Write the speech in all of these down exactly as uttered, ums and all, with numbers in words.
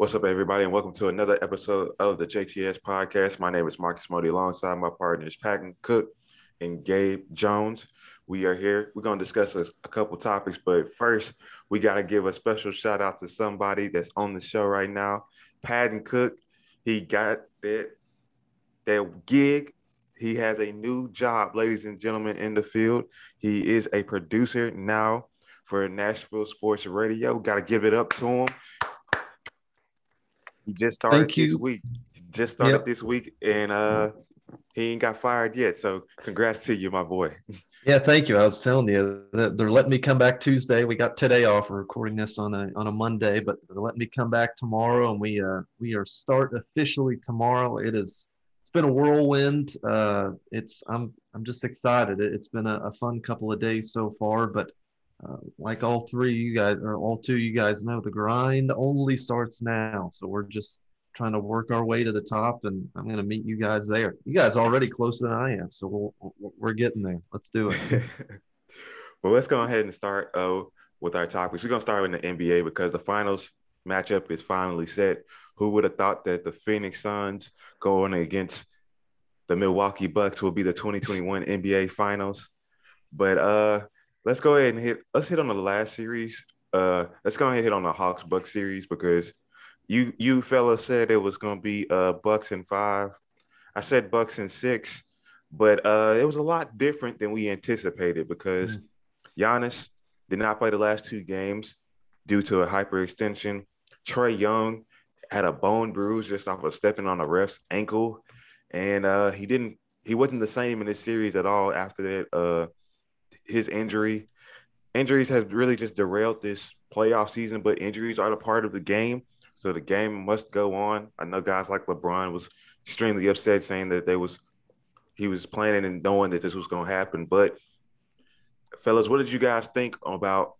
What's up, everybody, and welcome to another episode of the J T S Podcast. My name is Marcus Moody. Alongside my partners, Patton Cook and Gabe Jones. We are here. We're going to discuss a, a couple topics, but first, we got to give a special shout out to somebody that's on the show right now. Patton Cook, he got that, that gig. He has a new job, ladies and gentlemen, in the field. He is a producer now for Nashville Sports Radio. Got to give it up to him. He just started this week. He just started yep. this week, and uh, he ain't got fired yet. So congrats to you, my boy. Yeah, thank you. I was telling you, they're letting me come back Tuesday. We got today off. We're recording this on a on a Monday, but they're letting me come back tomorrow, and we uh, we are start officially tomorrow. It is it's been a whirlwind. Uh, it's I'm I'm just excited. It, it's been a, a fun couple of days so far, but Uh, like all three you guys, or all two you guys know, the grind only starts now. So we're just trying to work our way to the top, and I'm going to meet you guys there. You guys are already closer than I am, so we'll, we're getting there. Let's do it. Well, let's go ahead and start uh, with our topics. We're going to start with the N B A because the finals matchup is finally set. Who would have thought that the Phoenix Suns going against the Milwaukee Bucks will be the twenty twenty-one N B A Finals? But uh. Let's go ahead and hit – let's hit on the last series. Uh, let's go ahead and hit on the Hawks-Bucks series because you you fellas said it was going to be uh, Bucks in five. I said Bucks in six, but uh, it was a lot different than we anticipated because Giannis did not play the last two games due to a hyperextension. Trae Young had a bone bruise just off of stepping on a ref's ankle, and uh, he didn't – he wasn't the same in this series at all after that uh, – his injury. Injuries have really just derailed this playoff season, but injuries are a part of the game, so the game must go on. I know guys like LeBron was extremely upset saying that they was he was planning and knowing that this was going to happen. But, fellas, what did you guys think about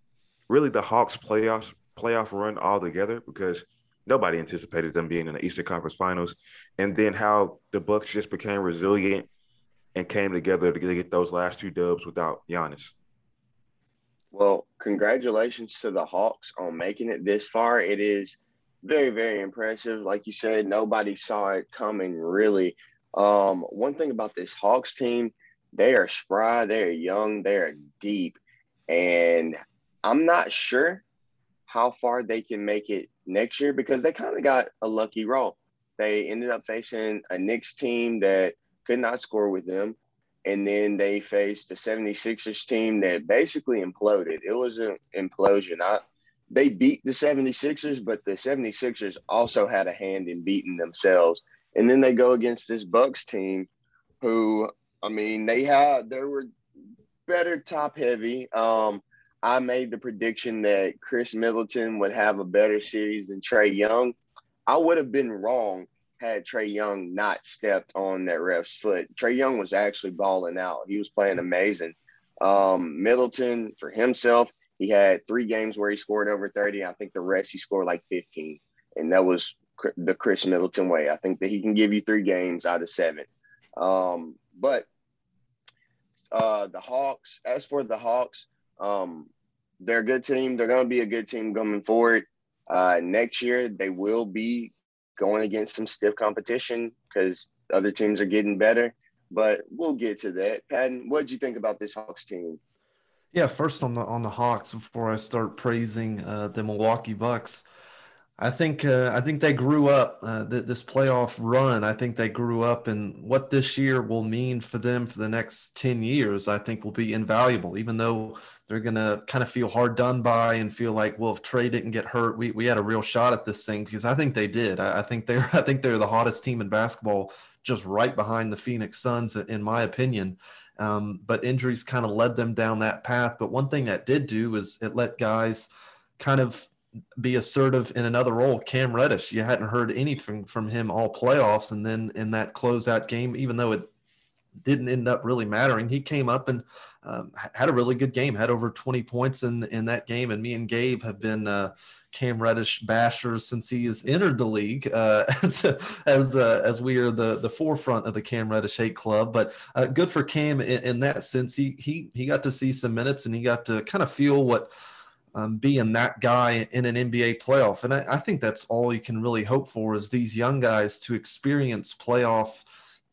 really the Hawks' playoffs, playoff run altogether? Because nobody anticipated them being in the Eastern Conference Finals, and then how the Bucks just became resilient and came together to get those last two dubs without Giannis. Well, congratulations to the Hawks on making it this far. It is very, very impressive. Like you said, nobody saw it coming, really. Um, one thing about this Hawks team, they are spry, they are young, they are deep. And I'm not sure how far they can make it next year because they kind of got a lucky roll. They ended up facing a Knicks team that could not score with them. And then they faced a seventy-sixers team that basically imploded. It was an implosion. I, they beat the seventy-sixers, but the seventy-sixers also had a hand in beating themselves. And then they go against this Bucks team who, I mean, they had, they were better top heavy. Um, I made the prediction that Chris Middleton would have a better series than Trae Young. I would have been wrong had Trae Young not stepped on that ref's foot. Trae Young was actually balling out. He was playing amazing. Um, Middleton, for himself, he had three games where he scored over thirty. I think the rest he scored like fifteen. And that was the Chris Middleton way. I think that he can give you three games out of seven. Um, but uh, the Hawks, as for the Hawks, um, they're a good team. They're going to be a good team coming forward. Uh, next year, they will be going against some stiff competition because other teams are getting better, but we'll get to that. Patton, what did you think about this Hawks team? Yeah, first on the on the Hawks, before I start praising uh, the Milwaukee Bucks, I think uh, I think they grew up uh, th- this playoff run. I think they grew up, and what this year will mean for them for the next ten years, I think will be invaluable. Even though they're gonna kind of feel hard done by and feel like, well, if Trae didn't get hurt, we, we had a real shot at this thing, because I think they did. I, I think they're I think they're the hottest team in basketball, just right behind the Phoenix Suns, in my opinion. Um, but injuries kind of led them down that path. But one thing that did do is it let guys kind of be assertive in another role. Cam Reddish, you hadn't heard anything from him all playoffs, and then in that closeout game, even though it didn't end up really mattering, he came up and um, had a really good game, had over twenty points in, in that game. And me and Gabe have been uh, Cam Reddish bashers since he has entered the league, uh, as as, uh, as we are the, the forefront of the Cam Reddish hate club. But uh, good for Cam in, in that sense. He, he, he got to see some minutes, and he got to kind of feel what um, being that guy in an N B A playoff. And I, I think that's all you can really hope for is these young guys to experience playoff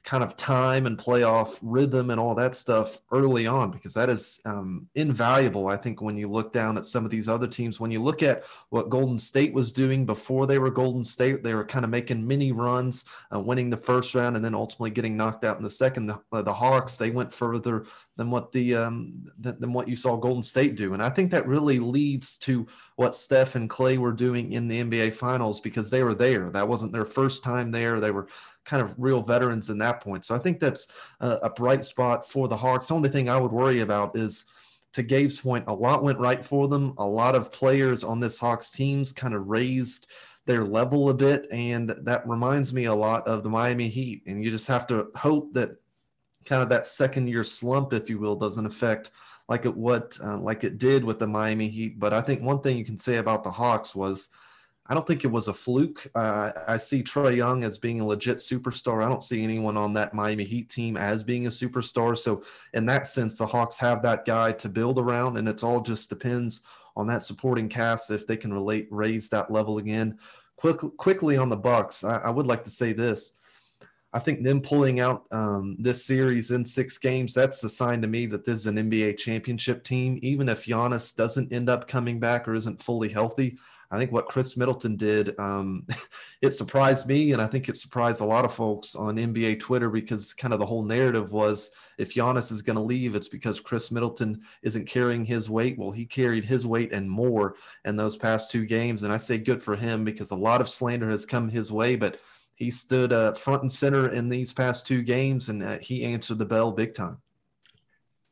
kind of time and playoff rhythm and all that stuff early on, because that is um, invaluable. I think when you look down at some of these other teams, when you look at what Golden State was doing before they were Golden State, they were kind of making mini runs, uh, winning the first round and then ultimately getting knocked out in the second. The, uh, the Hawks, they went further than what the um, th- than what you saw Golden State do. And I think that really leads to what Steph and Clay were doing in the N B A Finals, because they were there. That wasn't their first time there. They were kind of real veterans in that point. So I think that's a, a bright spot for the Hawks. The only thing I would worry about is, to Gabe's point, a lot went right for them. A lot of players on this Hawks teams kind of raised their level a bit. And that reminds me a lot of the Miami Heat. And you just have to hope that kind of that second year slump, if you will, doesn't affect like it, what, uh, like it did with the Miami Heat. But I think one thing you can say about the Hawks was, I don't think it was a fluke. Uh, I see Trae Young as being a legit superstar. I don't see anyone on that Miami Heat team as being a superstar. So in that sense, the Hawks have that guy to build around, and it's all just depends on that supporting cast if they can relate, raise that level again. Quick, quickly on the Bucks, I, I would like to say this. I think them pulling out um, this series in six games, that's a sign to me that this is an N B A championship team. Even if Giannis doesn't end up coming back or isn't fully healthy, I think what Chris Middleton did, um, it surprised me, and I think it surprised a lot of folks on N B A Twitter, because kind of the whole narrative was, if Giannis is going to leave, it's because Chris Middleton isn't carrying his weight. Well, he carried his weight and more in those past two games, and I say good for him, because a lot of slander has come his way, but he stood uh, front and center in these past two games, and uh, he answered the bell big time.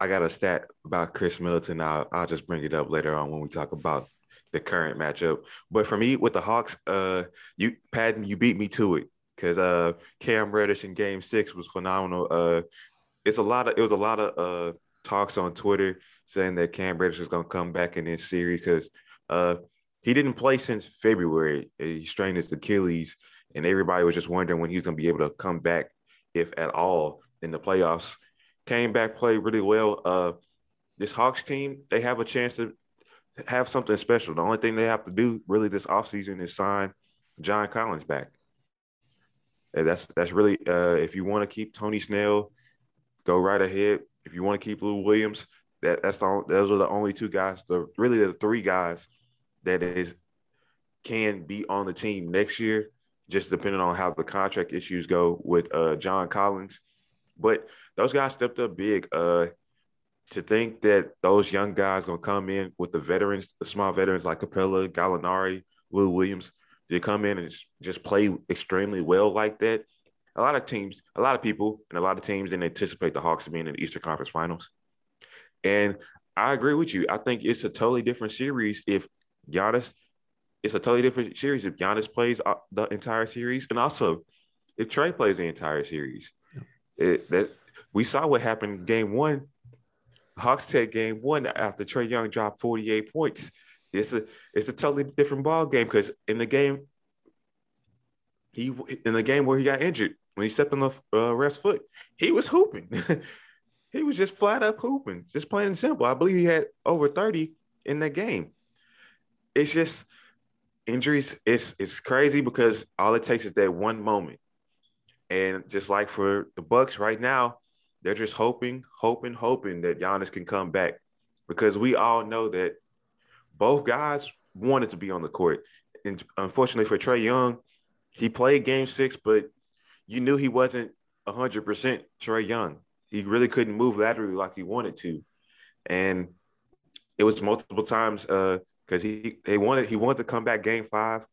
I got a stat about Chris Middleton. I'll, I'll just bring it up later on when we talk about the current matchup. But for me with the Hawks, uh, you Patton, you beat me to it, because uh, Cam Reddish in Game Six was phenomenal. Uh, it's a lot of it was a lot of uh, talks on Twitter saying that Cam Reddish is gonna come back in this series, because uh, he didn't play since February. He strained his Achilles, and everybody was just wondering when he was gonna be able to come back, if at all, in the playoffs. Came back, played really well. Uh, this Hawks team, they have a chance to have something special. The only thing they have to do really this offseason is sign John Collins back. And that's that's really uh, if you want to keep Tony Snell, go right ahead. If you want to keep Lou Williams, that that's the those are the only two guys, the really the three guys that is can be on the team next year, just depending on how the contract issues go with uh, John Collins. But those guys stepped up big. Uh, To think that those young guys going to come in with the veterans, the small veterans like Capella, Gallinari, Lou Williams, they come in and just play extremely well like that. A lot of teams, a lot of people, and a lot of teams didn't anticipate the Hawks being in the Eastern Conference Finals. And I agree with you. I think it's a totally different series if Giannis – it's a totally different series if Giannis plays the entire series, and also if Trae plays the entire series. Yeah. It, that, we saw what happened in Game One. Hawks take Game One after Trae Young dropped forty-eight points. It's a it's a totally different ball game, because in the game he in the game where he got injured, when he stepped on the uh, ref's foot, he was hooping. He was just flat up hooping, just plain and simple. I believe he had over thirty in that game. It's just injuries. It's it's crazy, because all it takes is that one moment, and just like for the Bucks right now, they're just hoping, hoping, hoping that Giannis can come back, because we all know that both guys wanted to be on the court. And unfortunately for Trae Young, he played Game Six, but you knew he wasn't one hundred percent Trae Young. He really couldn't move laterally like he wanted to. And it was multiple times because uh, he they wanted he wanted to come back Game Five,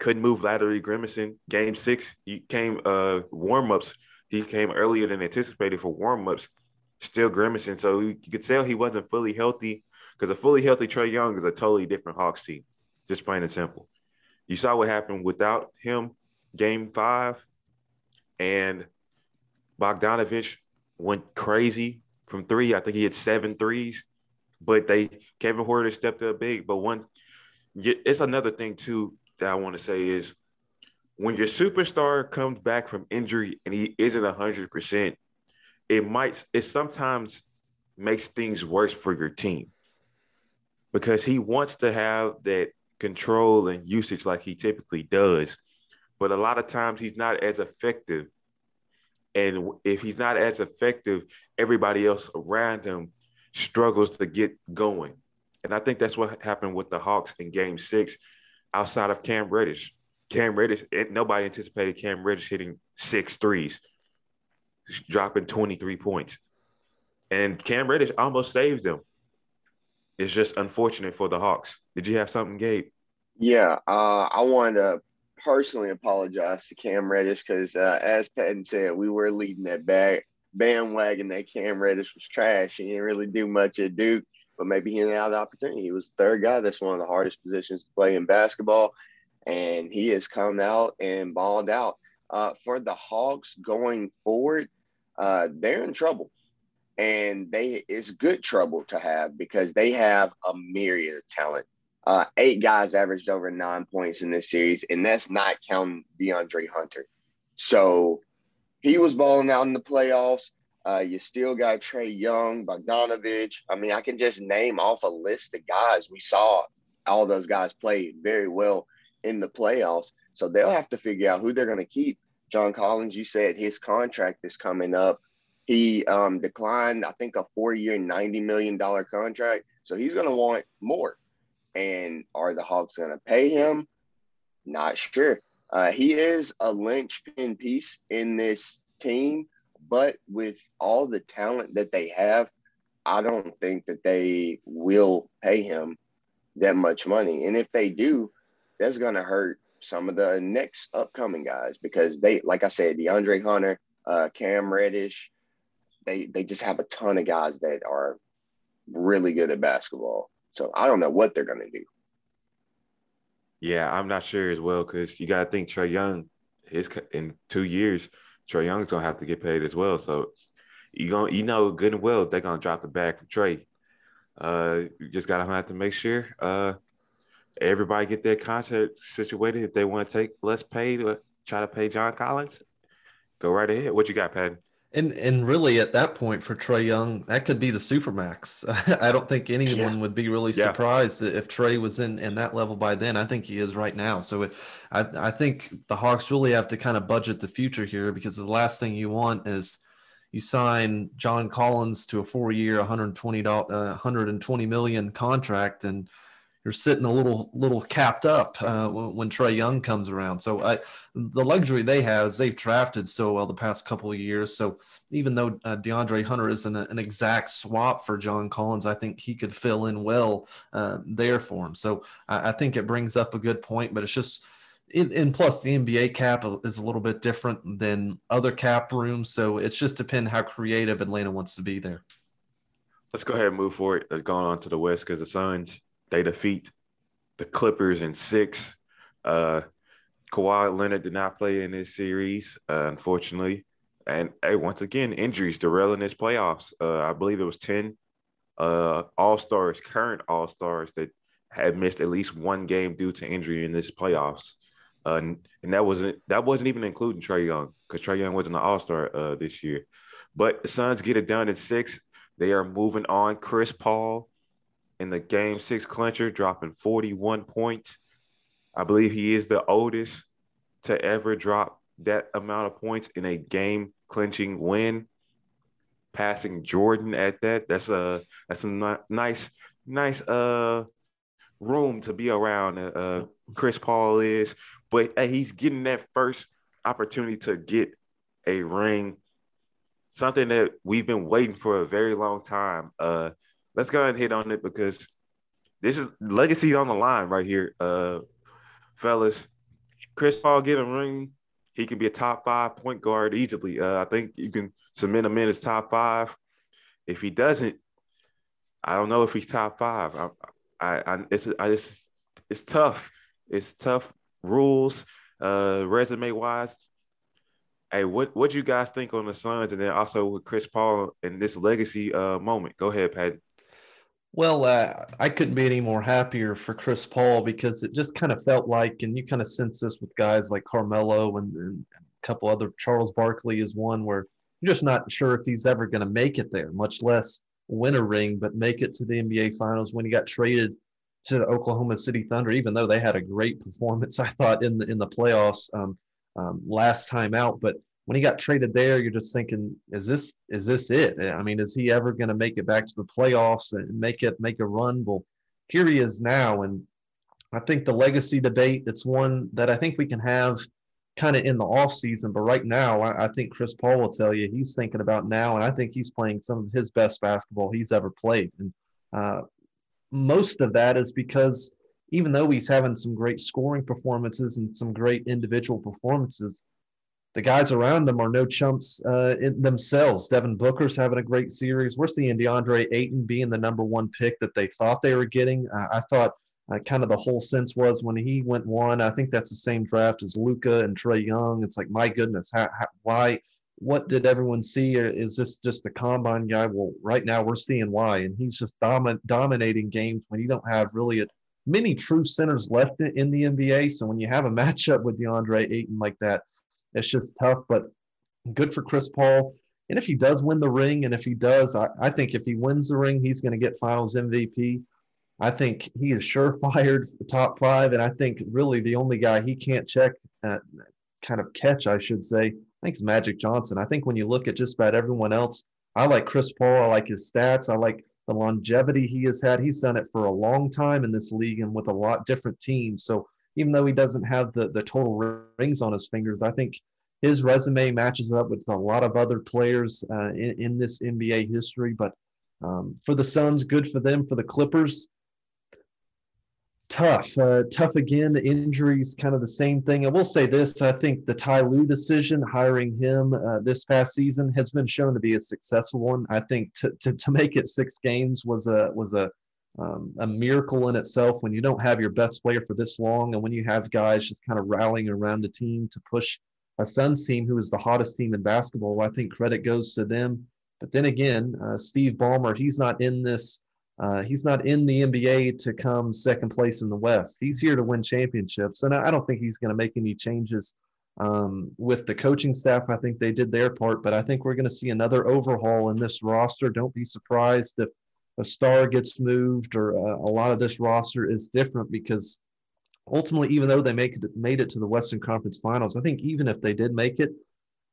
couldn't move laterally, grimacing. Game Six, he came uh, warm-ups. He came earlier than anticipated for warm-ups, still grimacing. So you could tell he wasn't fully healthy, because a fully healthy Trae Young is a totally different Hawks team, just plain and simple. You saw what happened without him, Game Five, and Bogdanovich went crazy from three. I think he had seven threes, but they Kevin Huerter stepped up big. But one, it's another thing too that I want to say is, when your superstar comes back from injury and he isn't one hundred percent, it might, it sometimes makes things worse for your team. because he wants to have that control and usage like he typically does. But a lot of times he's not as effective. And if he's not as effective, everybody else around him struggles to get going. And I think that's what happened with the Hawks in game six outside of Cam Reddish. Cam Reddish, nobody anticipated Cam Reddish hitting six threes, dropping twenty-three points. And Cam Reddish almost saved them. It's just unfortunate for the Hawks. Did you have something, Gabe? Yeah, uh, I wanted to personally apologize to Cam Reddish because, uh, as Patton said, we were leading that bag, bandwagon that Cam Reddish was trash. He didn't really do much at Duke, but maybe he didn't have the opportunity. He was the third guy. That's one of the hardest positions to play in basketball, and he has come out and balled out. Uh, for the Hawks going forward, uh, they're in trouble. And they it's good trouble to have because they have a myriad of talent. Uh, eight guys averaged over nine points in this series, and that's not counting DeAndre Hunter. So he was balling out in the playoffs. Uh, you still got Trae Young, Bogdanovich. I mean, I can just name off a list of guys. We saw all those guys play very well in the playoffs. So they'll have to figure out who they're going to keep. John Collins, you said his contract is coming up. He um, declined, I think, a four-year, ninety million dollars contract. So he's going to want more. And are the Hawks going to pay him? Not sure. Uh, he is a linchpin piece in this team, but with all the talent that they have, I don't think that they will pay him that much money. And if they do, that's going to hurt some of the next upcoming guys because they, like I said, DeAndre Hunter, uh, Cam Reddish, They they just have a ton of guys that are really good at basketball. So I don't know what they're going to do. Yeah, I'm not sure as well because you got to think Trae Young, is, in two years, Trae Young's going to have to get paid as well. So you gonna, you know good and well they're going to drop the bag for Trae. Uh, you just got to have to make sure uh, everybody get their contract situated. If they want to take less pay or try to pay John Collins, go right ahead. What you got, Patton? And and really at that point for Trae Young, that could be the Supermax. I don't think anyone yeah. would be really yeah. surprised if Trae was in, in that level by then. I think he is right now. So it, I, I think the Hawks really have to kind of budget the future here because the last thing you want is you sign John Collins to a four-year, one hundred twenty million dollars contract, and you're sitting a little little capped up uh, when Trae Young comes around. So I, the luxury they have is they've drafted so well the past couple of years. So even though uh, DeAndre Hunter isn't a, an exact swap for John Collins, I think he could fill in well uh, there for him. So I, I think it brings up a good point, but it's just it, – and plus the N B A cap is a little bit different than other cap rooms. So it's just depend how creative Atlanta wants to be there. Let's go ahead and move forward. Let's go on to the West because the Suns – they defeat the Clippers in six. Uh, Kawhi Leonard did not play in this series, uh, unfortunately. And, hey, once again, injuries derailing this playoffs. Uh, I believe it was ten uh, all-stars, current all-stars, that had missed at least one game due to injury in this playoffs. Uh, and, and that wasn't that wasn't even including Trae Young because Trae Young wasn't an all-star uh, this year. But the Suns get it done in six. They are moving on. Chris Paul in the game six clincher, dropping forty-one points. I believe he is the oldest to ever drop that amount of points in a game clinching win, passing Jordan at that. That's a that's a nice nice uh room to be around. Uh, Chris Paul is, but hey, he's getting that first opportunity to get a ring, something that we've been waiting for a very long time. Uh, Let's go ahead and hit on it because this is legacy on the line right here, uh, fellas. Chris Paul get a ring. He can be a top five point guard easily. Uh, I think you can cement him in as top five. If he doesn't, I don't know if he's top five. I, I, I it's, I just, it's tough. It's tough rules, uh, resume wise. Hey, what what you guys think on the Suns, and then also with Chris Paul and this legacy uh, moment? Go ahead, Patton. Well, uh, I couldn't be any more happier for Chris Paul because it just kind of felt like, and you kind of sense this with guys like Carmelo and, and a couple other, Charles Barkley is one where you're just not sure if he's ever going to make it there, much less win a ring but make it to the N B A Finals when he got traded to the Oklahoma City Thunder, even though they had a great performance, I thought, in the in the playoffs um, um, last time out. But when he got traded there, you're just thinking, is this is this it? I mean, is he ever going to make it back to the playoffs and make it make a run? Well, here he is now, and I think the legacy debate, it's one that I think we can have kind of in the offseason. But right now, I, I think Chris Paul will tell you he's thinking about now, and I think he's playing some of his best basketball he's ever played. And uh, most of that is because even though he's having some great scoring performances and some great individual performances, the guys around him are no chumps uh, in themselves. Devin Booker's having a great series. We're seeing DeAndre Ayton being the number one pick that they thought they were getting. Uh, I thought uh, kind of the whole sense was when he went one, I think that's the same draft as Luka and Trae Young. It's like, my goodness, how, how, why, what did everyone see? Or is this just the combine guy? Well, right now we're seeing why. And he's just domin- dominating games when you don't have really a, many true centers left in, in the N B A. So when you have a matchup with DeAndre Ayton like that, it's just tough, but good for Chris Paul. And if he does win the ring, and if he does, I, I think if he wins the ring, he's going to get Finals M V P. I think he is sure-fired the top five, and I think really the only guy he can't check, uh, kind of catch, I should say, I think is Magic Johnson. I think when you look at just about everyone else, I like Chris Paul. I like his stats. I like the longevity he has had. He's done it for a long time in this league and with a lot different teams. So even though he doesn't have the, the total rings on his fingers, I think his resume matches up with a lot of other players uh, in, in this N B A history. But um, for the Suns, good for them. For the Clippers, tough. Uh, tough again. The injuries, kind of the same thing. I will say this. I think the Ty Lue decision, hiring him uh, this past season, has been shown to be a successful one. I think to, to, to make it six games was a was a – Um, a miracle in itself when you don't have your best player for this long, and when you have guys just kind of rallying around the team to push a Suns team who is the hottest team in basketball. I think credit goes to them. But then again, uh, Steve Ballmer, he's not in this, uh, he's not in the N B A to come second place in the West. He's here to win championships, and I don't think he's going to make any changes um, with the coaching staff. I think they did their part, but I think we're going to see another overhaul in this roster. Don't be surprised if a star gets moved, or uh, a lot of this roster is different, because ultimately, even though they make it, made it to the Western Conference Finals, I think even if they did make it,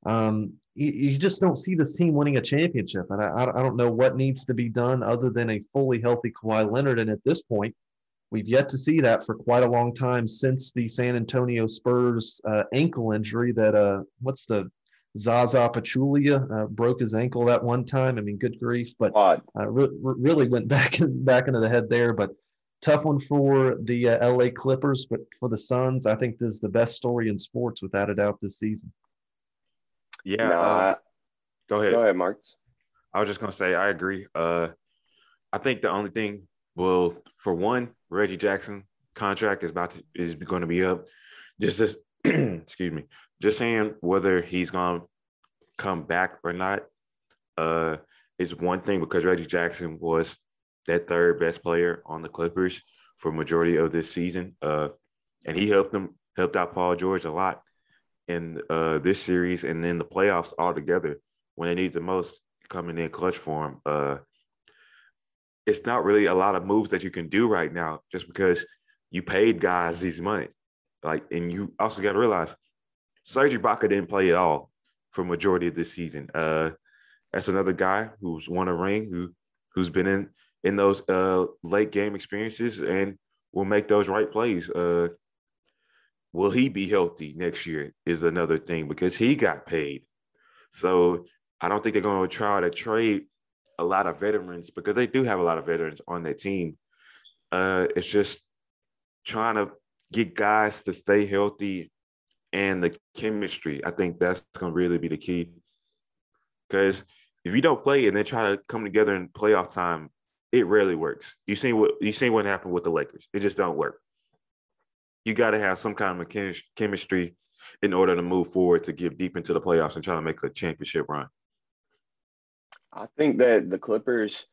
um, you, you just don't see this team winning a championship. And I, I don't know what needs to be done other than a fully healthy Kawhi Leonard. And at this point, we've yet to see that for quite a long time since the San Antonio Spurs uh, ankle injury that uh, what's the Zaza Pachulia uh, broke his ankle that one time. I mean, good grief, but uh, re- re- really went back in, back into the head there. But tough one for the uh, L A Clippers, but for the Suns, I think this is the best story in sports without a doubt this season. Yeah. No, uh, I, go ahead. Go ahead, Marcus. I was just going to say, I agree. Uh, I think the only thing, well, for one, Reggie Jackson contract is about to, is going to be up. Just this, excuse me. Just saying whether he's going to come back or not uh, is one thing, because Reggie Jackson was that third best player on the Clippers for majority of this season. Uh, and he helped them, helped out Paul George a lot in uh, this series and then the playoffs altogether when they need the most, coming in clutch for him. Uh, it's not really a lot of moves that you can do right now just because you paid guys these money. Like, and you also got to realize Serge Ibaka didn't play at all for majority of this season. Uh, that's another guy who's won a ring, who, who's been in, in those uh, late game experiences and will make those right plays. Uh, will he be healthy next year is another thing, because he got paid. So I don't think they're going to try to trade a lot of veterans, because they do have a lot of veterans on their team. Uh, it's just trying to get guys to stay healthy. And the chemistry, I think that's going to really be the key. Because if you don't play and then try to come together in playoff time, it rarely works. You seen what you seen what happened with the Lakers. It just don't work. You got to have some kind of chem- chemistry in order to move forward, to get deep into the playoffs and try to make a championship run. I think that the Clippers,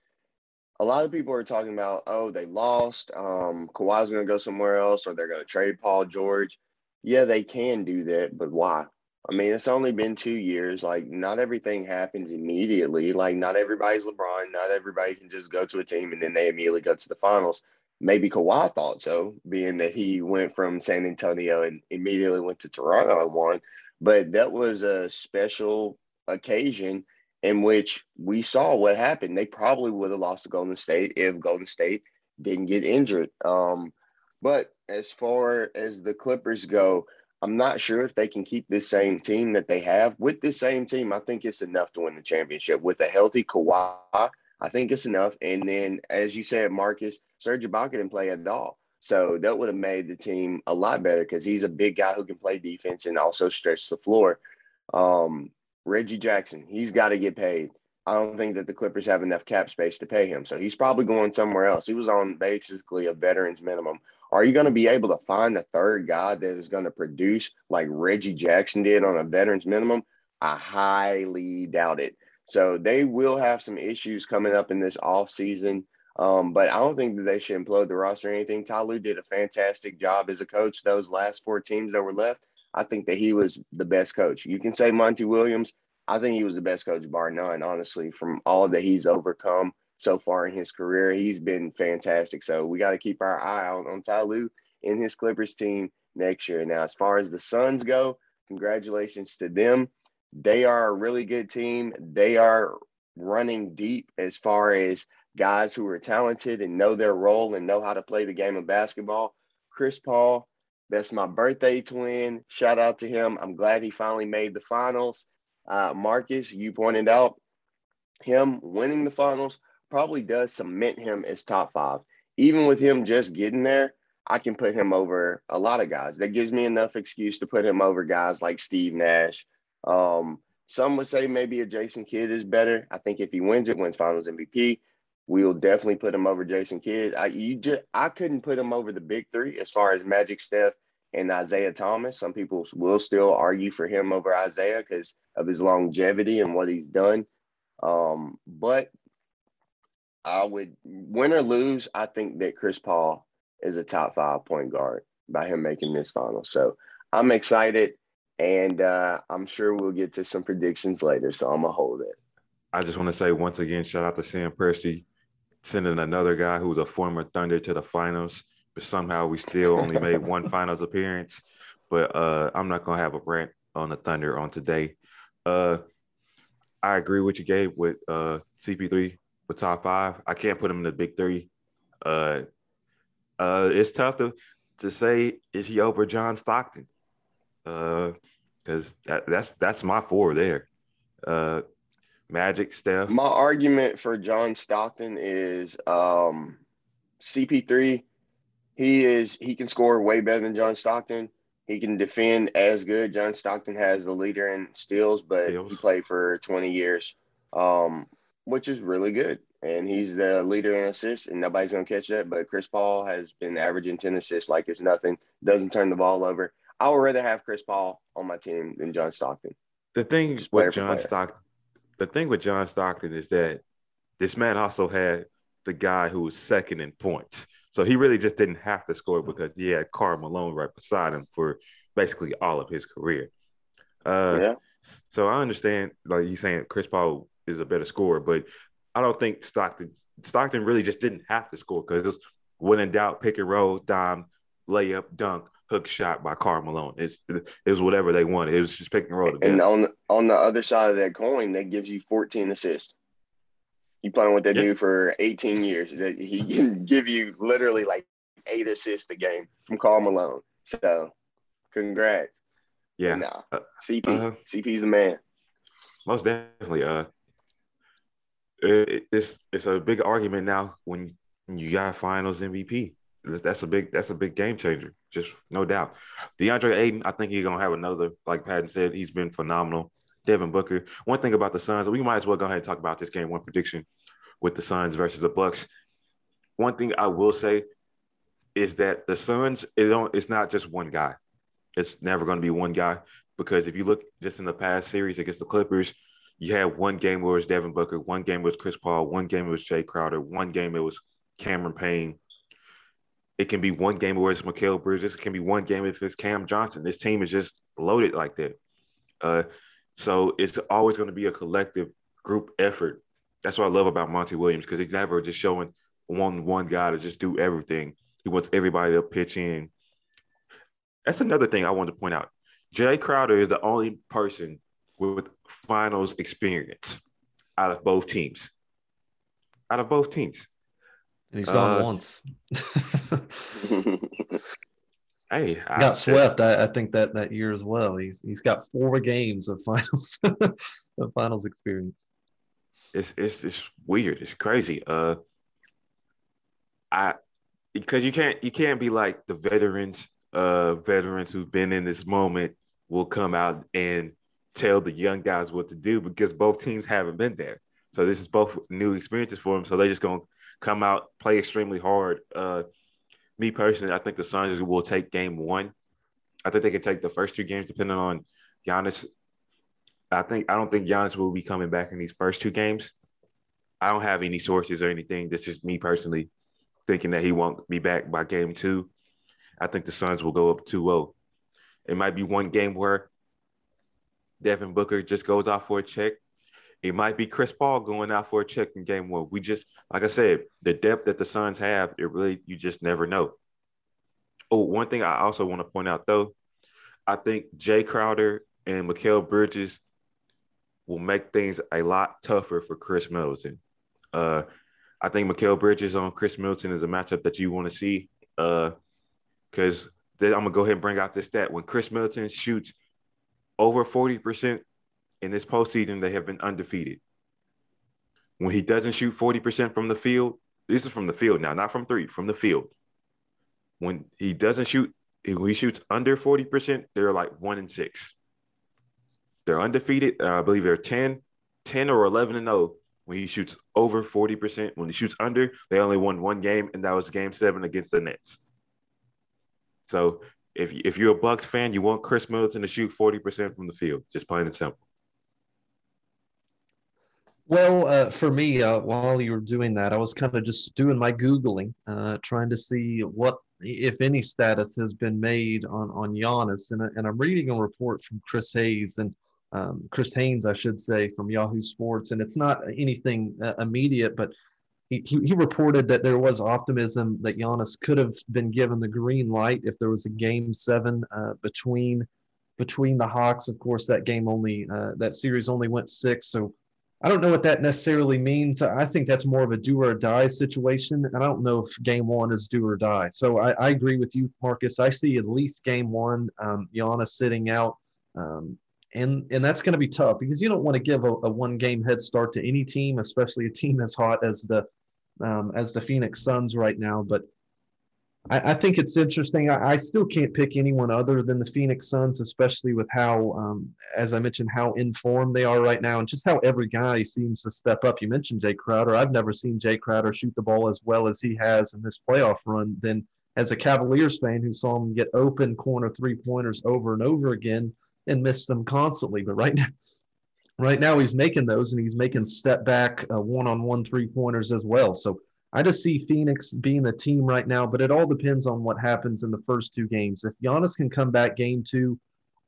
a lot of people are talking about, oh, they lost. Um, Kawhi's going to go somewhere else, or they're going to trade Paul George. Yeah, they can do that, but why? I mean, it's only been two years. Like, not everything happens immediately. Like, not everybody's LeBron. Not everybody can just go to a team and then they immediately go to the finals. Maybe Kawhi thought so, being that he went from San Antonio and immediately went to Toronto and won. But that was a special occasion in which we saw what happened. They probably would have lost to Golden State if Golden State didn't get injured. Um, but as far as the Clippers go, I'm not sure if they can keep this same team that they have. With this same team, I think it's enough to win the championship. With a healthy Kawhi, I think it's enough. And then, as you said, Marcus, Serge Ibaka didn't play at all. So that would have made the team a lot better because he's a big guy who can play defense and also stretch the floor. Um, Reggie Jackson, he's got to get paid. I don't think that the Clippers have enough cap space to pay him. So he's probably going somewhere else. He was on basically a veteran's minimum. Are you going to be able to find a third guy that is going to produce like Reggie Jackson did on a veteran's minimum? I highly doubt it. So they will have some issues coming up in this offseason, um, but I don't think that they should implode the roster or anything. Ty Lue did a fantastic job as a coach. Those last four teams that were left, I think that he was the best coach. You can say Monty Williams. I think he was the best coach bar none, honestly, from all that he's overcome so far in his career. He's been fantastic. So we got to keep our eye out on Ty Lue and his Clippers team next year. Now, as far as the Suns go, congratulations to them. They are a really good team. They are running deep as far as guys who are talented and know their role and know how to play the game of basketball. Chris Paul, that's my birthday twin. Shout out to him. I'm glad he finally made the finals. Uh, Marcus, you pointed out him winning the finals probably does cement him as top five. Even with him just getting there, I can put him over a lot of guys. That gives me enough excuse to put him over guys like Steve Nash. Um, some would say maybe a Jason Kidd is better. I think if he wins it, wins Finals M V P, we will definitely put him over Jason Kidd. I you just I couldn't put him over the big three as far as Magic, Steph, and Isaiah Thomas. Some people will still argue for him over Isaiah because of his longevity and what he's done. Um, but I would win or lose. I think that Chris Paul is a top five point guard by him making this final. So I'm excited. And uh, I'm sure we'll get to some predictions later, so I'm going to hold it. I just want to say, once again, shout out to Sam Presti, sending another guy who's a former Thunder to the finals, but somehow we still only made one finals appearance. But uh, I'm not going to have a rant on the Thunder on today. Uh, I agree with you, Gabe, with uh, C P three for top five. I can't put him in the big three. Uh, uh, it's tough to, to say, is he over John Stockton? Uh, because that, that's that's my four there. Uh, Magic, Steph. My argument for John Stockton is um, C P three. He is he can score way better than John Stockton. He can defend as good. John Stockton has the leader in steals, but steals. He played for twenty years, um, which is really good. And he's the leader in assists, and nobody's gonna catch that. But Chris Paul has been averaging ten assists like it's nothing. Doesn't turn the ball over. I would rather have Chris Paul on my team than John Stockton. The thing with John Stockton, the thing with John Stockton is that this man also had the guy who was second in points. So he really just didn't have to score because he had Karl Malone right beside him for basically all of his career. Uh, yeah. So I understand, like you saying, Chris Paul is a better scorer, but I don't think Stockton Stockton really just didn't have to score because it was when in doubt, pick and roll, dime, layup, dunk, hook shot by Karl Malone. It's it was whatever they wanted. It was just pick and roll. And on the, on the other side of that coin, that gives you fourteen assists. You playing with that yeah. dude for eighteen years. That he can give you literally like eight assists a game from Karl Malone. So, congrats. Yeah. Nah, uh, C P. Uh, C P's the man. Most definitely. Uh, it, it's it's a big argument now when you got Finals M V P. That's a big that's a big game changer, just no doubt. DeAndre Ayton, I think he's going to have another, like Patton said, he's been phenomenal. Devin Booker. One thing about the Suns, we might as well go ahead and talk about this game one prediction with the Suns versus the Bucks. One thing I will say is that the Suns, it don't, it's not just one guy. It's never going to be one guy because if you look just in the past series against the Clippers, you had one game where it was Devin Booker, one game was Chris Paul, one game it was Jay Crowder, one game it was Cameron Payne. It can be one game where it's Mikal Bridges. It can be one game if it's Cam Johnson. This team is just loaded like that. Uh, so it's always going to be a collective group effort. That's what I love about Monty Williams, because he's never just showing one one guy to just do everything. He wants everybody to pitch in. That's another thing I wanted to point out. Jay Crowder is the only person with finals experience out of both teams. Out of both teams. And he's gone uh, once. Hey, he I got swept. I, I think that that year as well. He's he's got four games of finals, of finals experience. It's it's it's weird. It's crazy. Uh, I because you can't you can't be like the veterans, uh, veterans who've been in this moment will come out and tell the young guys what to do, because both teams haven't been there. So this is both new experiences for them. So they're just gonna come out, play extremely hard. Uh, me personally, I think the Suns will take game one. I think they can take the first two games, depending on Giannis. I think I don't think Giannis will be coming back in these first two games. I don't have any sources or anything. That's just me personally thinking that he won't be back by game two. I think the Suns will go up two oh. It might be one game where Devin Booker just goes out for a check. It might be Chris Paul going out for a check in game one. We just, like I said, the depth that the Suns have, it really, you just never know. Oh, one thing I also want to point out, though, I think Jay Crowder and Mikal Bridges will make things a lot tougher for Chris Middleton. Uh, I think Mikal Bridges on Chris Middleton is a matchup that you want to see, because uh, I'm going to go ahead and bring out this stat. When Chris Middleton shoots over forty percent, in this postseason, they have been undefeated. When he doesn't shoot forty percent from the field, this is from the field now, not from three, from the field. When he doesn't shoot, when he shoots under forty percent, they're like one and six. They're undefeated. Uh, I believe they're ten, ten or eleven and oh when he shoots over forty percent. When he shoots under, they only won one game, and that was game seven against the Nets. So if, if you're a Bucks fan, you want Chris Middleton to shoot forty percent from the field, just plain and simple. Well, uh, for me, uh, while you were doing that, I was kind of just doing my Googling, uh, trying to see what, if any, status has been made on, on Giannis. And, and I'm reading a report from Chris Hayes and um, Chris Haynes, I should say, from Yahoo Sports. And it's not anything uh, immediate, but he, he, he reported that there was optimism that Giannis could have been given the green light if there was a game seven uh, between between the Hawks. Of course, that game only, uh, that series only went six. So I don't know what that necessarily means. I think that's more of a do or die situation. And I don't know if game one is do or die. So I, I agree with you, Marcus. I see at least game one, um, Giannis sitting out. Um, and and that's going to be tough, because you don't want to give a, a one-game head start to any team, especially a team as hot as the um, as the Phoenix Suns right now. But I, I think it's interesting. I, I still can't pick anyone other than the Phoenix Suns, especially with how, um, as I mentioned, how in form they are right now and just how every guy seems to step up. You mentioned Jay Crowder. I've never seen Jay Crowder shoot the ball as well as he has in this playoff run than as a Cavaliers fan who saw him get open corner three-pointers over and over again and miss them constantly. But right now, right now he's making those, and he's making step-back uh, one-on-one three-pointers as well. So I just see Phoenix being the team right now, but it all depends on what happens in the first two games. If Giannis can come back game two,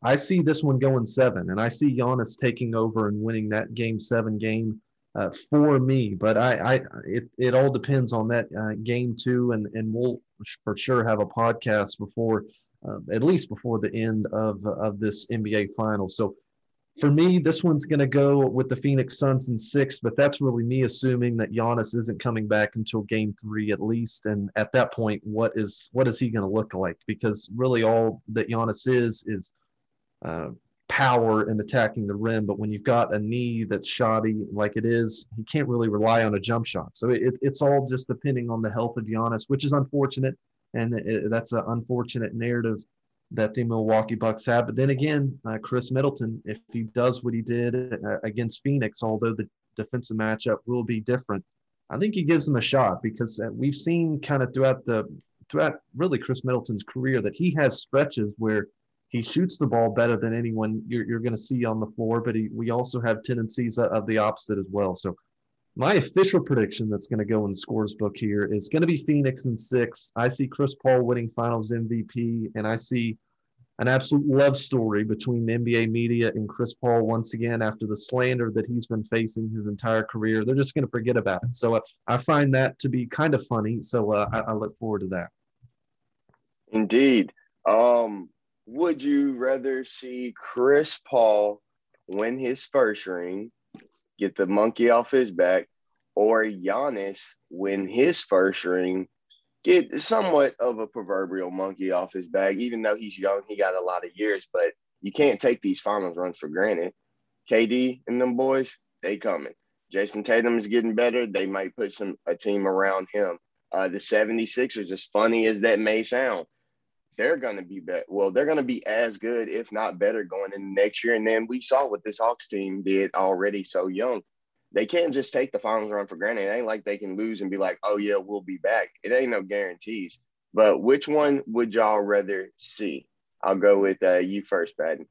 I see this one going seven, and I see Giannis taking over and winning that game seven game uh, for me. But I, I it, it all depends on that uh, game two, and, and we'll for sure have a podcast before, um, at least before the end of, of this N B A Finals. So for me, this one's going to go with the Phoenix Suns in six, but that's really me assuming that Giannis isn't coming back until game three at least. And at that point, what is what is he going to look like? Because really all that Giannis is is uh, power and attacking the rim. But when you've got a knee that's shoddy like it is, he can't really rely on a jump shot. So it, it's all just depending on the health of Giannis, which is unfortunate. And it, that's an unfortunate narrative that the Milwaukee Bucks have. But then again, uh, Chris Middleton, if he does what he did uh, against Phoenix, although the defensive matchup will be different, I think he gives them a shot, because uh, we've seen kind of throughout the throughout really Chris Middleton's career that he has stretches where he shoots the ball better than anyone you're, you're going to see on the floor, but he, we also have tendencies of the opposite as well. So my official prediction that's going to go in the scores book here is going to be Phoenix in six. I see Chris Paul winning finals M V P, and I see an absolute love story between the N B A media and Chris Paul once again after the slander that he's been facing his entire career. They're just going to forget about it. So uh, I find that to be kind of funny. So uh, I, I look forward to that. Indeed. Um, would you rather see Chris Paul win his first ring, get the monkey off his back, or Giannis win his first ring, get somewhat of a proverbial monkey off his back? Even though he's young, he got a lot of years, but you can't take these finals runs for granted. K D and them boys, they coming. Jason Tatum is getting better. They might put some a team around him. Uh, the seventy-sixers, as funny as that may sound, they're going to be better. Well, they're going to be as good, if not better, going into next year. And then we saw what this Hawks team did already so young. They can't just take the finals run for granted. It ain't like they can lose and be like, oh, yeah, we'll be back. It ain't no guarantees. But which one would y'all rather see? I'll go with uh, you first, Patton.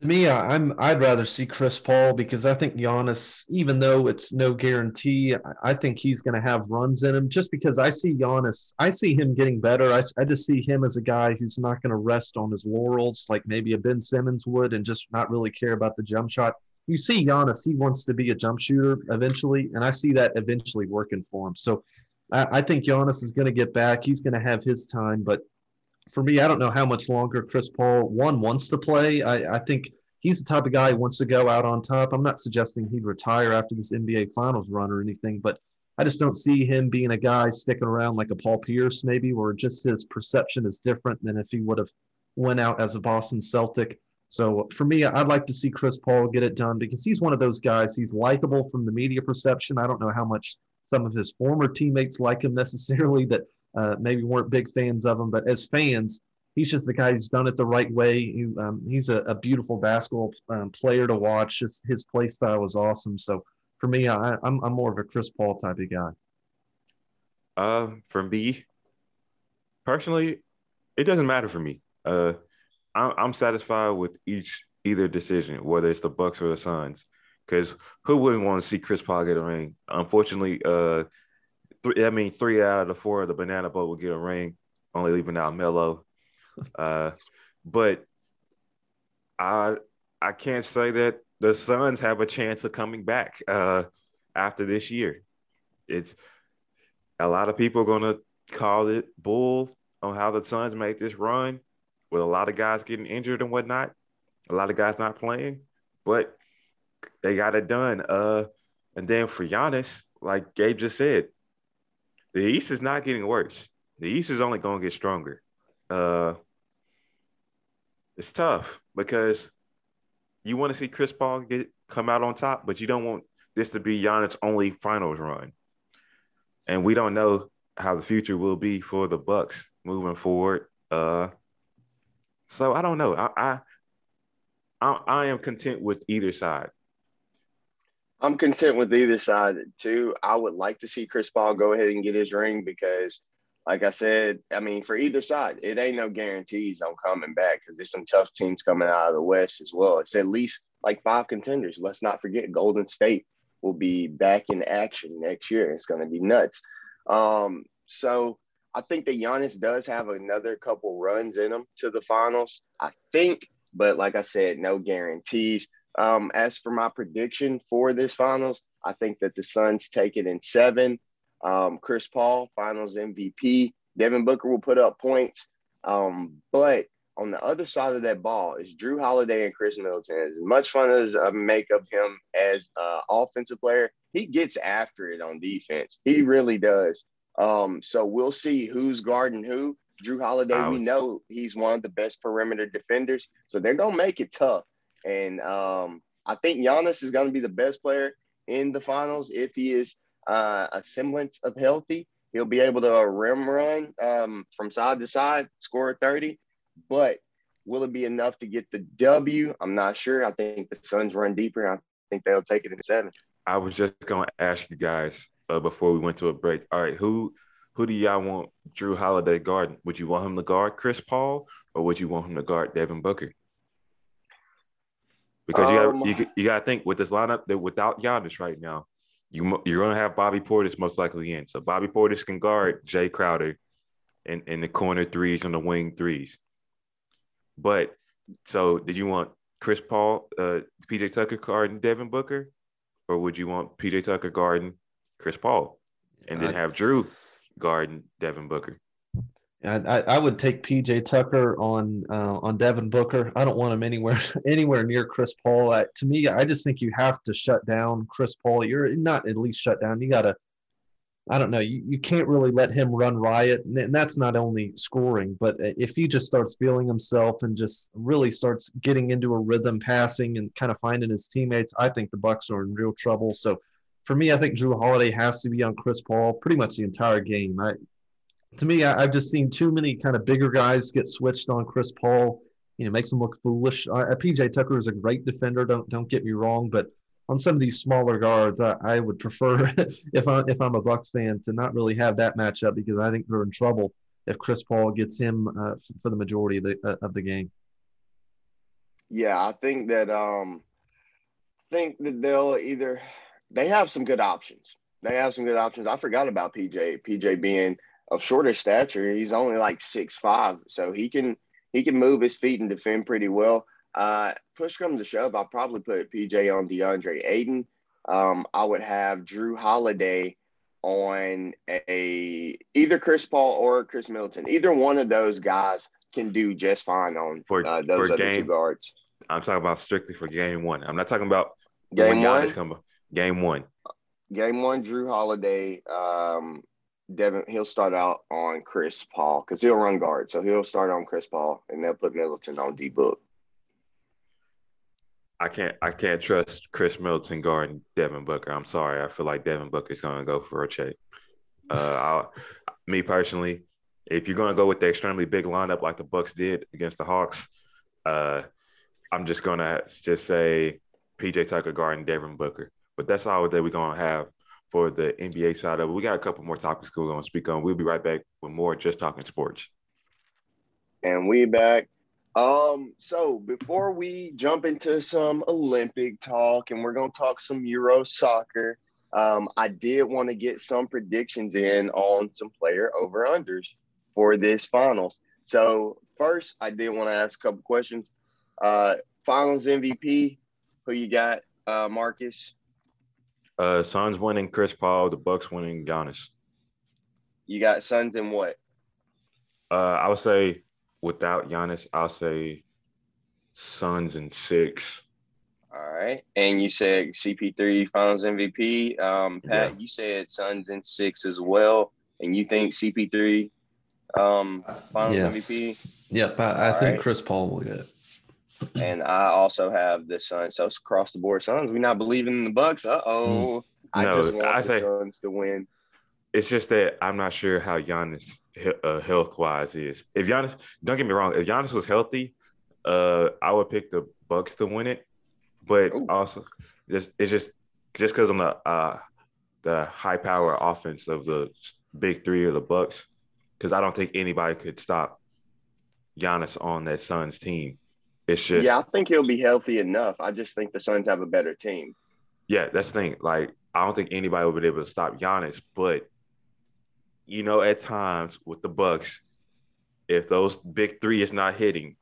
To me, I'm, I'd rather see Chris Paul, because I think Giannis, even though it's no guarantee, I think he's going to have runs in him, just because I see Giannis, I see him getting better. I, I just see him as a guy who's not going to rest on his laurels like maybe a Ben Simmons would and just not really care about the jump shot. You see Giannis, he wants to be a jump shooter eventually, and I see that eventually working for him. So I, I think Giannis is going to get back. He's going to have his time, but for me, I don't know how much longer Chris Paul, one, wants to play. I, I think he's the type of guy who wants to go out on top. I'm not suggesting he'd retire after this N B A Finals run or anything, but I just don't see him being a guy sticking around like a Paul Pierce maybe, where just his perception is different than if he would have went out as a Boston Celtic. So for me, I'd like to see Chris Paul get it done, because he's one of those guys. He's likable from the media perception. I don't know how much some of his former teammates like him necessarily, that Uh, maybe weren't big fans of him, but as fans, he's just the guy who's done it the right way. He, um, he's a, a beautiful basketball um, player to watch. His, his play style is awesome. So for me, I, I'm, I'm more of a Chris Paul type of guy. Uh, for me, personally, it doesn't matter for me. Uh, I'm, I'm satisfied with each either decision, whether it's the Bucks or the Suns, because who wouldn't want to see Chris Paul get a ring? Unfortunately, uh, Three, I mean, three out of the four of the banana boat will get a ring, only leaving out Melo. Uh, but I I can't say that the Suns have a chance of coming back uh, after this year. It's a lot of people are going to call it bull on how the Suns made this run, with a lot of guys getting injured and whatnot, a lot of guys not playing, but they got it done. Uh, and then for Giannis, like Gabe just said, the East is not getting worse. The East is only going to get stronger. Uh, it's tough, because you want to see Chris Paul get come out on top, but you don't want this to be Giannis' only finals run. And we don't know how the future will be for the Bucks moving forward. Uh, so I don't know. I, I I I am content with either side. I'm content with either side, too. I would like to see Chris Paul go ahead and get his ring, because, like I said, I mean, for either side, it ain't no guarantees on coming back, because there's some tough teams coming out of the West as well. It's at least like five contenders. Let's not forget Golden State will be back in action next year. It's going to be nuts. Um, so I think that Giannis does have another couple runs in him to the finals, I think. But like I said, no guarantees. Um, as for my prediction for this finals, I think that the Suns take it in seven. Um, Chris Paul, finals M V P. Devin Booker will put up points. Um, but on the other side of that ball is Jrue Holiday and Chris Middleton. As much fun as I make of him as an offensive player, he gets after it on defense. He really does. Um, so we'll see who's guarding who. Jrue Holiday, wow. We know he's one of the best perimeter defenders, so they're going to make it tough. And um, I think Giannis is going to be the best player in the finals. If he is uh, a semblance of healthy, he'll be able to rim run um, from side to side, score thirty. But will it be enough to get the W? I'm not sure. I think the Suns run deeper. I think they'll take it in seven. I was just going to ask you guys uh, before we went to a break. All right, who who do y'all want Jrue Holiday guarding? Would you want him to guard Chris Paul, or would you want him to guard Devin Booker? Because you got um, you, you got to think with this lineup that without Giannis right now, you you're gonna have Bobby Portis most likely in. So Bobby Portis can guard Jay Crowder, in, in the corner threes and the wing threes. But so did you want Chris Paul, uh, P J Tucker guarding Devin Booker, or would you want P J Tucker guarding Chris Paul and then I, have Jrue guarding Devin Booker? I, I would take P J Tucker on uh, on Devin Booker. I don't want him anywhere anywhere near Chris Paul. I, to me, I just think you have to shut down Chris Paul. You're not at least shut down. You got to – I don't know. You, you can't really let him run riot. And that's not only scoring, but if he just starts feeling himself and just really starts getting into a rhythm, passing and kind of finding his teammates, I think the Bucks are in real trouble. So, for me, I think Jrue Holiday has to be on Chris Paul pretty much the entire game. I – To me, I, I've just seen too many kind of bigger guys get switched on Chris Paul. You know, makes him look foolish. Uh, P J Tucker is a great defender. Don't don't get me wrong, but on some of these smaller guards, I, I would prefer if I if I'm a Bucks fan to not really have that matchup because I think they're in trouble if Chris Paul gets him uh, for the majority of the uh, of the game. Yeah, I think that um, think that they'll either they have some good options. They have some good options. I forgot about P J. P J being of shorter stature, he's only like six five, so he can he can move his feet and defend pretty well. Uh, push comes to shove, I'll probably put P J on DeAndre Ayton. Um, I would have Jrue Holiday on a either Chris Paul or Chris Middleton. Either one of those guys can do just fine on for, uh, those for other game, two guards. I'm talking about strictly for game one. I'm not talking about game one. Game one. Game one, Jrue Holiday. Um, Devin, he'll start out on Chris Paul because he'll run guard. So he'll start on Chris Paul, and they'll put Middleton on D-Book. I can't I can't trust Chris Middleton guarding Devin Booker. I'm sorry. I feel like Devin Booker is going to go for a check. Uh, I, me personally, if you're going to go with the extremely big lineup like the Bucks did against the Hawks, uh, I'm just going to just say P J Tucker guarding Devin Booker. But that's all that we're going to have for the N B A side of it. We got a couple more topics we're going to speak on. We'll be right back with more Just Talking Sports. And we back. Um, so before we jump into some Olympic talk and we're going to talk some Euro soccer, um, I did want to get some predictions in on some player over-unders for this finals. So first, I did want to ask a couple questions. Uh, finals M V P, who you got, uh, Marcus? Uh, Suns winning Chris Paul, the Bucks winning Giannis. You got Suns in what? Uh, I would say without Giannis, I'll say Suns in six. All right. And you said C P three Finals M V P. Um, Pat, yeah. You said Suns in six as well. And you think C P three um, Finals yes. M V P? Yep. I, I think right. Chris Paul will get it. And I also have the Suns. So it's across the board, Suns. We're not believing in the Bucks. Uh-oh. I no, just want I the say, Suns to win. It's just that I'm not sure how Giannis uh, health-wise is. If Giannis – don't get me wrong. If Giannis was healthy, uh, I would pick the Bucks to win it. But Ooh. also, it's, it's just just because I'm the, uh, the high-power offense of the big three of the Bucks, because I don't think anybody could stop Giannis on that Suns team. It's just, yeah, I think he'll be healthy enough. I just think the Suns have a better team. Yeah, that's the thing. Like, I don't think anybody will be able to stop Giannis. But, you know, at times with the Bucks, if those big three is not hitting,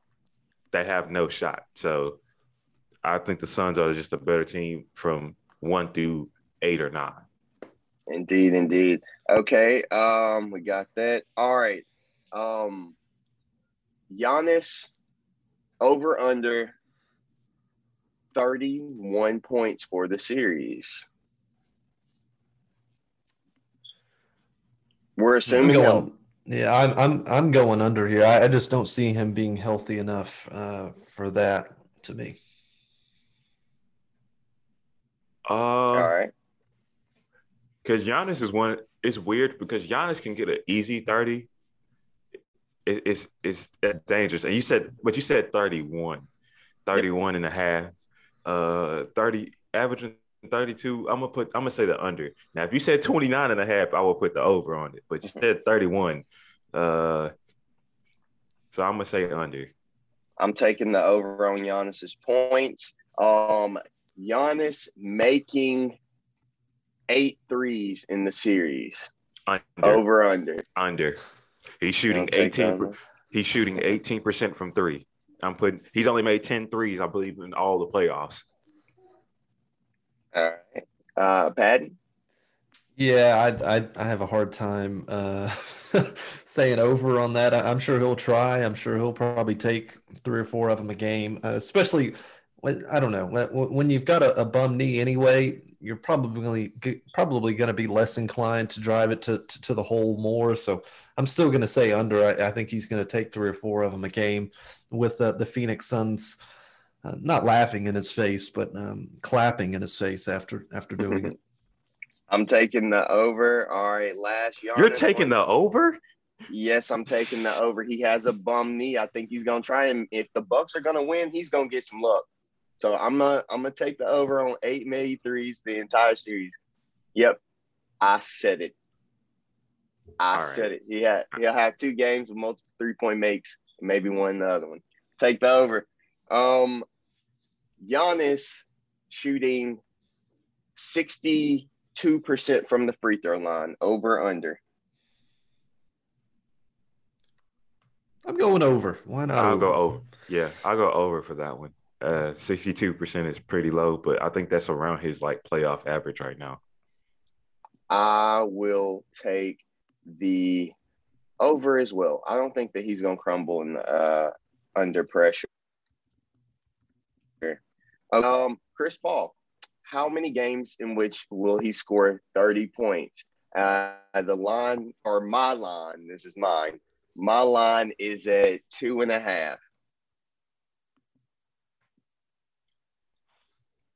they have no shot. So I think the Suns are just a better team from one through eight or nine. Indeed, indeed. Okay, um, we got that. All right. Um, Giannis – over under thirty-one points for the series. We're assuming. I'm going, yeah, I'm I'm I'm going under here. I, I just don't see him being healthy enough uh, for that to me. Uh, All right. Because Giannis is one. It's weird because Giannis can get an easy thirty. It's it's dangerous. And you said, but you said thirty-one, thirty-one and a half, uh, thirty, averaging thirty-two. I'm gonna put, I'm gonna say the under. Now, if you said twenty-nine and a half, I will put the over on it, but you said thirty-one. Uh, so I'm gonna say under. I'm taking the over on Giannis's points. Um, Giannis making eight threes in the series. Under. Over, under. Under. He's shooting eighteen. He's shooting eighteen percent from three. I'm putting he's only made ten threes, I believe, in all the playoffs. All right. Uh, Patton? Yeah, I, I I have a hard time uh, saying over on that. I, I'm sure he'll try. I'm sure he'll probably take three or four of them a game, uh, especially when, I don't know, when, when you've got a, a bum knee anyway, you're probably probably going to be less inclined to drive it to, to, to the hole more. So I'm still going to say under. I, I think he's going to take three or four of them a game with uh, the Phoenix Suns uh, not laughing in his face, but um, clapping in his face after after doing it. I'm taking the over. All right, last yard. You're taking the over? Yes, I'm taking the over. He has a bum knee. I think he's gonna try, and if the Bucks are gonna win, he's gonna get some luck. So I'm gonna I'm gonna take the over on eight made threes the entire series. Yep, I said it. I All said right. it. He had, he'll have two games with multiple three point makes, maybe one in the other one. Take the over. Um, Giannis shooting sixty. Two percent from the free throw line, over under. I'm going over. Why not? I'll over? go over. Yeah, I'll go over for that one. Uh, sixty-two percent is pretty low, but I think that's around his like playoff average right now. I will take the over as well. I don't think that he's going to crumble in uh, under pressure. Um, Chris Paul. How many games in which will he score thirty points? Uh, the line, or my line, this is mine. My line is at two and a half.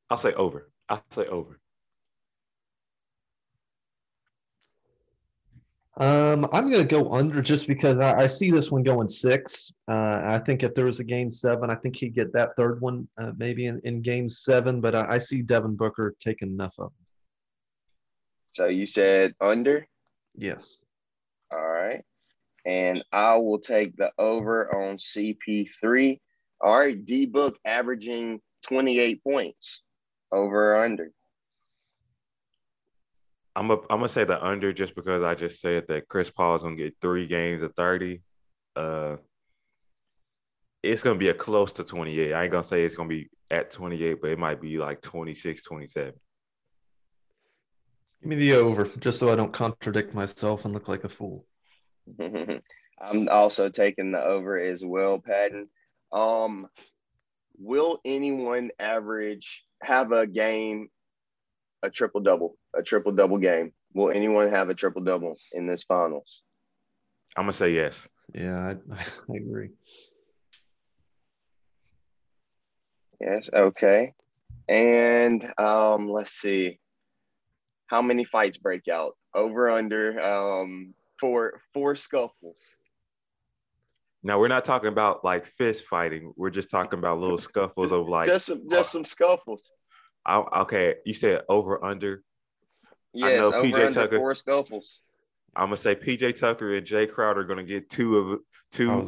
I'll say over. I'll say over. Um, I'm going to go under just because I, I see this one going six. Uh, I think if there was a game seven, I think he'd get that third one uh, maybe in, in game seven. But I, I see Devin Booker taking enough of them. So you said under? Yes. All right. And I will take the over on C P three. All right, D-Book averaging twenty-eight points, over or under? I'm a, I'm gonna say the under just because I just said that Chris Paul is gonna get three games of thirty. Uh, it's gonna be a close to twenty-eight. I ain't gonna say it's gonna be at twenty-eight, but it might be like twenty-six, twenty-seven. Give me the over, just so I don't contradict myself and look like a fool. I'm also taking the over as well, Patton. Um, will anyone average have a game? A triple double, a triple double game. Will anyone have a triple double in this finals? I'm gonna say yes. Yeah, I, I agree. Yes, okay. And um, let's see, how many fights break out? Over under um, four four scuffles. Now we're not talking about like fist fighting. We're just talking about little scuffles of like just some, just some scuffles. I, okay, you said over under. Yes, I know over P J under Tucker, four scuffles. I'm gonna say P J Tucker and Jay Crowder are gonna get two of two oh.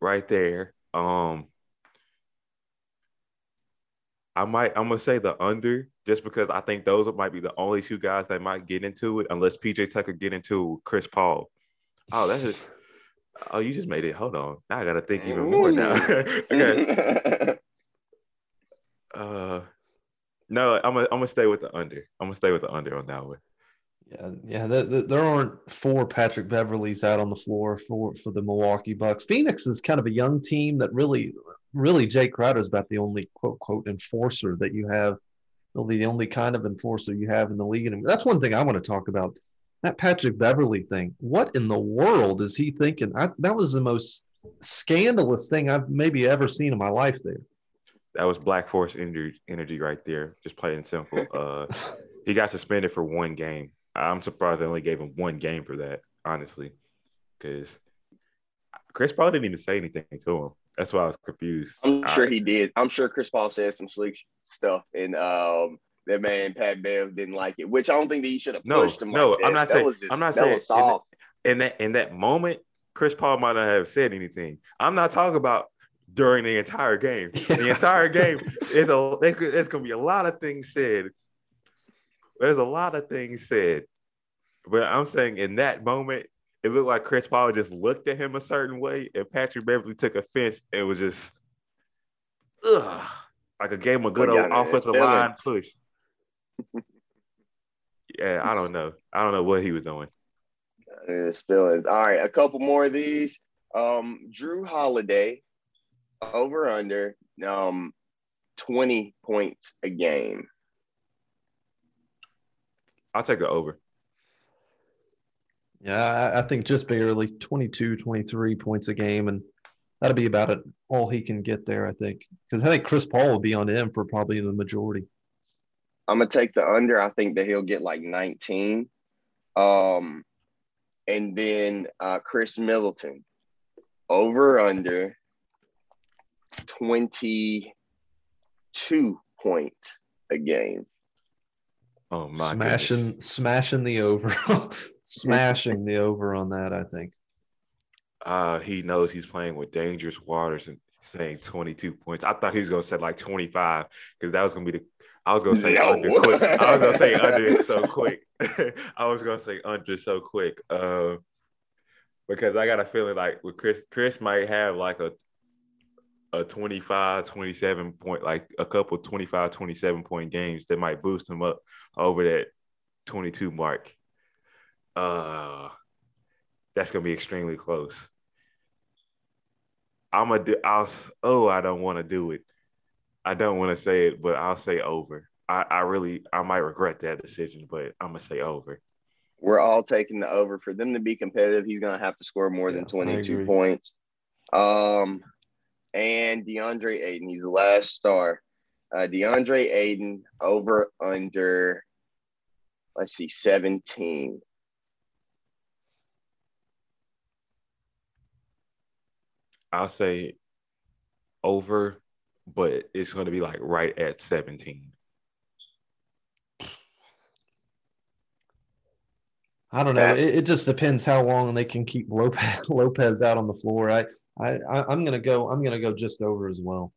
right there. Um, I might I'm gonna say the under just because I think those might be the only two guys that might get into it unless P J Tucker get into it with Chris Paul. Oh, that's just oh you just made it. Hold on, now I gotta think even Ooh. more now. Okay. uh. No, I'm gonna I'm gonna stay with the under. I'm gonna stay with the under on that one. Yeah, yeah. The, the, there aren't four Patrick Beverleys out on the floor for, for the Milwaukee Bucks. Phoenix is kind of a young team that really, really Jay Crowder is about the only quote quote enforcer that you have, really the only kind of enforcer you have in the league. And that's one thing I want to talk about. That Patrick Beverley thing. What in the world is he thinking? I, that was the most scandalous thing I've maybe ever seen in my life. There. That was Black Force energy right there, just plain and simple. Uh, he got suspended for one game. I'm surprised they only gave him one game for that, honestly, because Chris Paul didn't even say anything to him. That's why I was confused. I'm sure he did. I'm sure Chris Paul said some sleek stuff, and um, that man Pat Bev didn't like it, which I don't think that he should have pushed no, him. No, like I'm, not saying, just, I'm not saying. I'm not saying. In that in that moment, Chris Paul might not have said anything. I'm not talking about. During the entire game, the entire game is a. There's gonna be a lot of things said. There's a lot of things said, but I'm saying in that moment, it looked like Chris Paul just looked at him a certain way, and Patrick Beverly took offense and was just, ugh, like a game of good old offensive line push. Yeah, I don't know. I don't know what he was doing. Spilling. All right, a couple more of these. Um, Jrue Holiday, over under um, twenty points a game. I'll take the over. Yeah, I think just barely twenty-two, twenty-three points a game, and that'll be about it, all he can get there, I think. Because I think Chris Paul will be on him for probably the majority. I'm going to take the under. I think that he'll get like nineteen. Um, and then uh, Chris Middleton, over under twenty-two points a game. Oh my smashing goodness. smashing the over. Smashing the over on that, I think. Uh, he knows he's playing with dangerous waters and saying twenty-two points. I thought he was gonna say like twenty-five, because that was gonna be the I was gonna say no. under quick. I was gonna say under so quick. I was gonna say under so quick. Uh, because I got a feeling like with Chris, Chris might have like a a twenty-five, twenty-seven point, like a couple twenty-five, twenty-seven point games that might boost him up over that twenty-two mark. Uh, that's going to be extremely close. I'm going to do, I'll, oh, I don't want to do it. I don't want to say it, but I'll say over. I, I really, I might regret that decision, but I'm going to say over. We're all taking the over. For them to be competitive, he's going to have to score more yeah, than twenty-two points. Um, And DeAndre Ayton, he's the last star. Uh, DeAndre Ayton, over under, let's see, seventeen. I'll say over, but it's going to be like right at seventeen. I don't know. It, it just depends how long they can keep Lopez, Lopez out on the floor, right? I, I, I'm gonna go. I'm gonna go just over as well.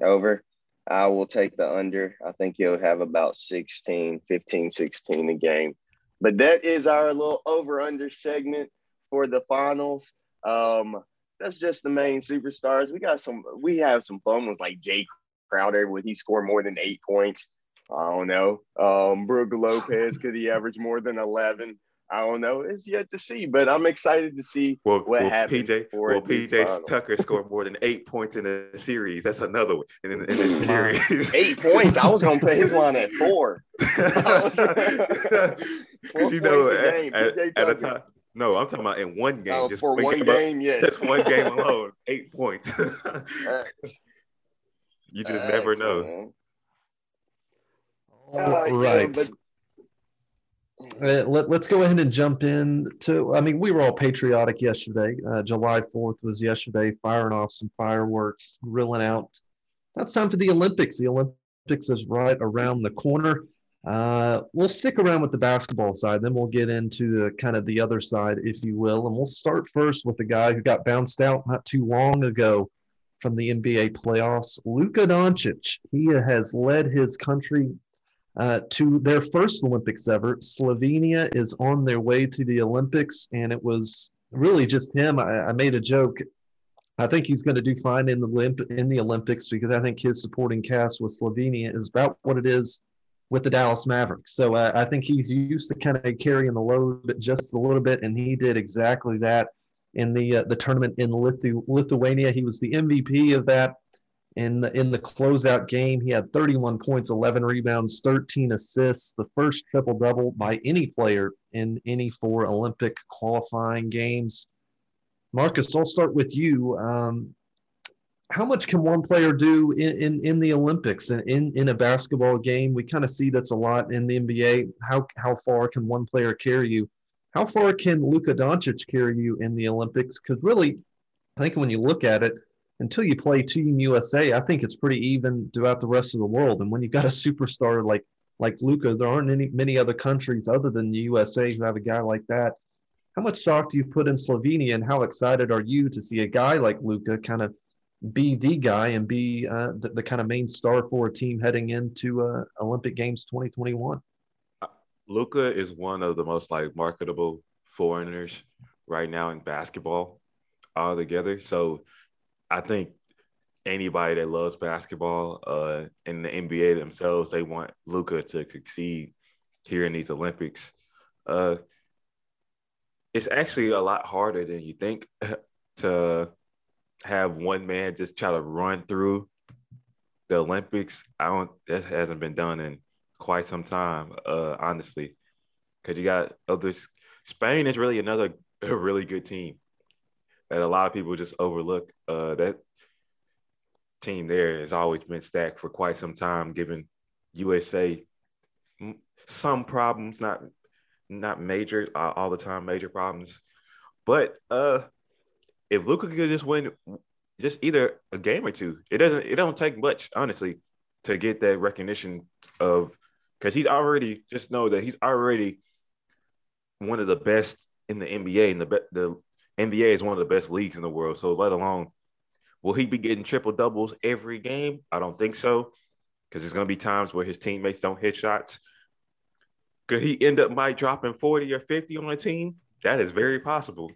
Over. I will take the under. I think he'll have about sixteen, fifteen, sixteen a game. But that is our little over/under segment for the finals. Um, that's just the main superstars. We got some. We have some fun ones like Jay Crowder. Would he score more than eight points? I don't know. Um, Brooke Lopez. Could he average more than eleven? I don't know. It's yet to see, but I'm excited to see well, what well, happens. P J, for well, P J Tucker scored more than eight points in the series. That's another one in, in the series. Eight points. I was gonna put his line at four. Because you know, at, game, at, at a time. No, I'm talking about in one game. Oh, just for one game, about, yes. Just one game alone, eight points. You just That's never know. Uh, right. Yeah, but- Uh, let, let's go ahead and jump in to, I mean, we were all patriotic yesterday. Uh, July fourth was yesterday, firing off some fireworks, grilling out. That's time for the Olympics. The Olympics is right around the corner. Uh, we'll stick around with the basketball side, then we'll get into the, kind of the other side, if you will. And we'll start first with the guy who got bounced out not too long ago from the N B A playoffs, Luka Doncic. He has led his country Uh, to their first Olympics ever. Slovenia is on their way to the Olympics, and it was really just him. I, I made a joke. I think he's going to do fine in the Olymp- in the Olympics, because I think his supporting cast with Slovenia is about what it is with the Dallas Mavericks. So uh, I think he's used to kind of carrying the load just a little bit, and he did exactly that in the uh, the tournament in Lithu- Lithuania. He was the M V P of that. In the, in the closeout game, he had thirty-one points, eleven rebounds, thirteen assists, the first triple-double by any player in any four Olympic qualifying games. Marcus, I'll start with you. Um, how much can one player do in, in, in the Olympics and in, in a basketball game? We kind of see that's a lot in the N B A. How, how far can one player carry you? How far can Luka Doncic carry you in the Olympics? Because really, I think when you look at it, until you play Team U S A, I think it's pretty even throughout the rest of the world. And when you've got a superstar like like Luka, there aren't any many other countries other than the U S A who have a guy like that. How much stock do you put in Slovenia, and how excited are you to see a guy like Luka kind of be the guy and be uh, the, the kind of main star for a team heading into uh, Olympic Games twenty twenty-one? Luka is one of the most like marketable foreigners right now in basketball altogether. So I think anybody that loves basketball uh, in the N B A themselves, they want Luka to succeed here in these Olympics. Uh, it's actually a lot harder than you think to have one man just try to run through the Olympics. I don't, that hasn't been done in quite some time, uh, honestly, because you got others. Spain is really another a really good team that a lot of people just overlook. Uh, that team there has always been stacked for quite some time, giving U S A some problems, not not major, uh, all the time major problems. But uh, if Luka could just win just either a game or two, it doesn't it don't take much, honestly, to get that recognition of, because he's already, just know that he's already one of the best in the N B A, and the, be- the N B A is one of the best leagues in the world. So let alone, will he be getting triple doubles every game? I don't think so, because there's going to be times where his teammates don't hit shots. Could he end up might dropping forty or fifty on a team? That is very possible.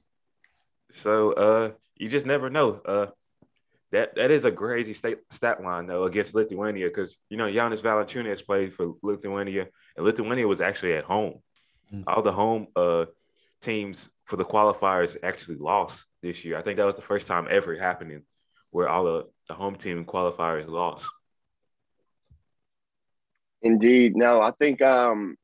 So uh, you just never know. Uh, that that is a crazy stat, stat line, though, against Lithuania, because, you know, Giannis Valanciunas played for Lithuania, and Lithuania was actually at home. Mm-hmm. All the home uh, teams for the qualifiers actually lost this year. I think that was the first time ever happening where all the, the home team qualifiers lost. Indeed. No, I think um,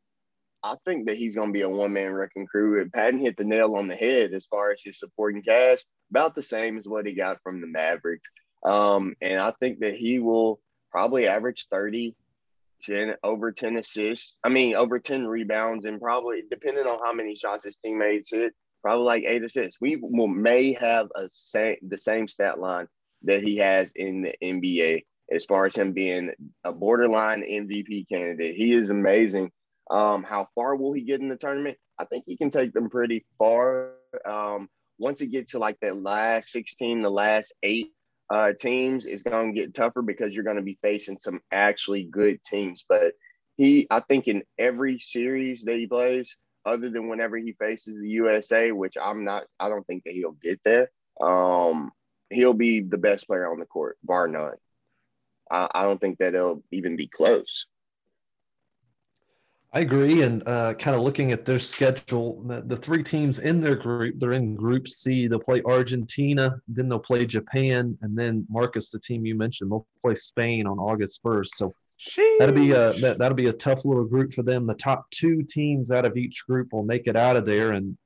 I think that he's going to be a one-man wrecking crew. And Patton hit the nail on the head as far as his supporting cast, about the same as what he got from the Mavericks. Um, and I think that he will probably average thirty, ten, over ten assists. I mean, over ten rebounds, and probably, depending on how many shots his teammates hit, probably like eight assists. We will, may have a sa- the same stat line that he has in the N B A as far as him being a borderline M V P candidate. He is amazing. Um, how far will he get in the tournament? I think he can take them pretty far. Um, once it gets to like that last sixteen, the last eight uh, teams, it's going to get tougher because you're going to be facing some actually good teams. But he, I think in every series that he plays, other than whenever he faces the U S A, which I'm not, I don't think that he'll get there. Um, he'll be the best player on the court, bar none. I, I don't think that it'll even be close. I agree, and uh, kind of looking at their schedule, the, the three teams in their group, they're in Group C. They'll play Argentina, then they'll play Japan, and then, Marcus, the team you mentioned, they'll play Spain on August first. So Sheesh. that'll be a that, that'll be a tough little group for them. The top two teams out of each group will make it out of there. And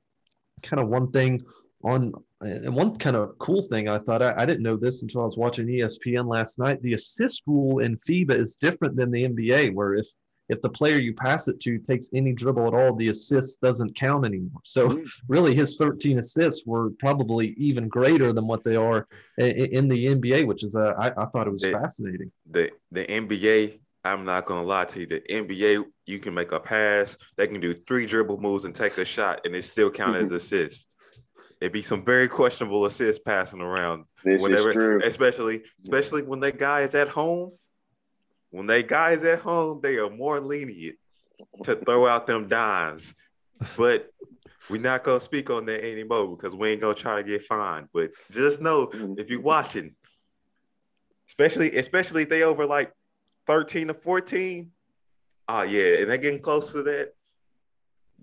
kind of one thing on, and one kind of cool thing I thought, I, I didn't know this until I was watching E S P N last night. The assist rule in FIBA is different than the N B A, where if If the player you pass it to takes any dribble at all, the assist doesn't count anymore. So really his thirteen assists were probably even greater than what they are in the N B A, which is, uh, I, I thought it was the, fascinating. The the N B A, I'm not going to lie to you, the N B A, you can make a pass, they can do three dribble moves and take a shot, and it still counted as assists. It'd be some very questionable assists passing around. This whenever, is true. Especially, especially when that guy is at home. When they guys at home, they are more lenient to throw out them dimes. But we're not going to speak on that anymore because we ain't going to try to get fined. But just know, if you're watching, especially especially if they over like thirteen to fourteen, oh, yeah, and they're getting close to that,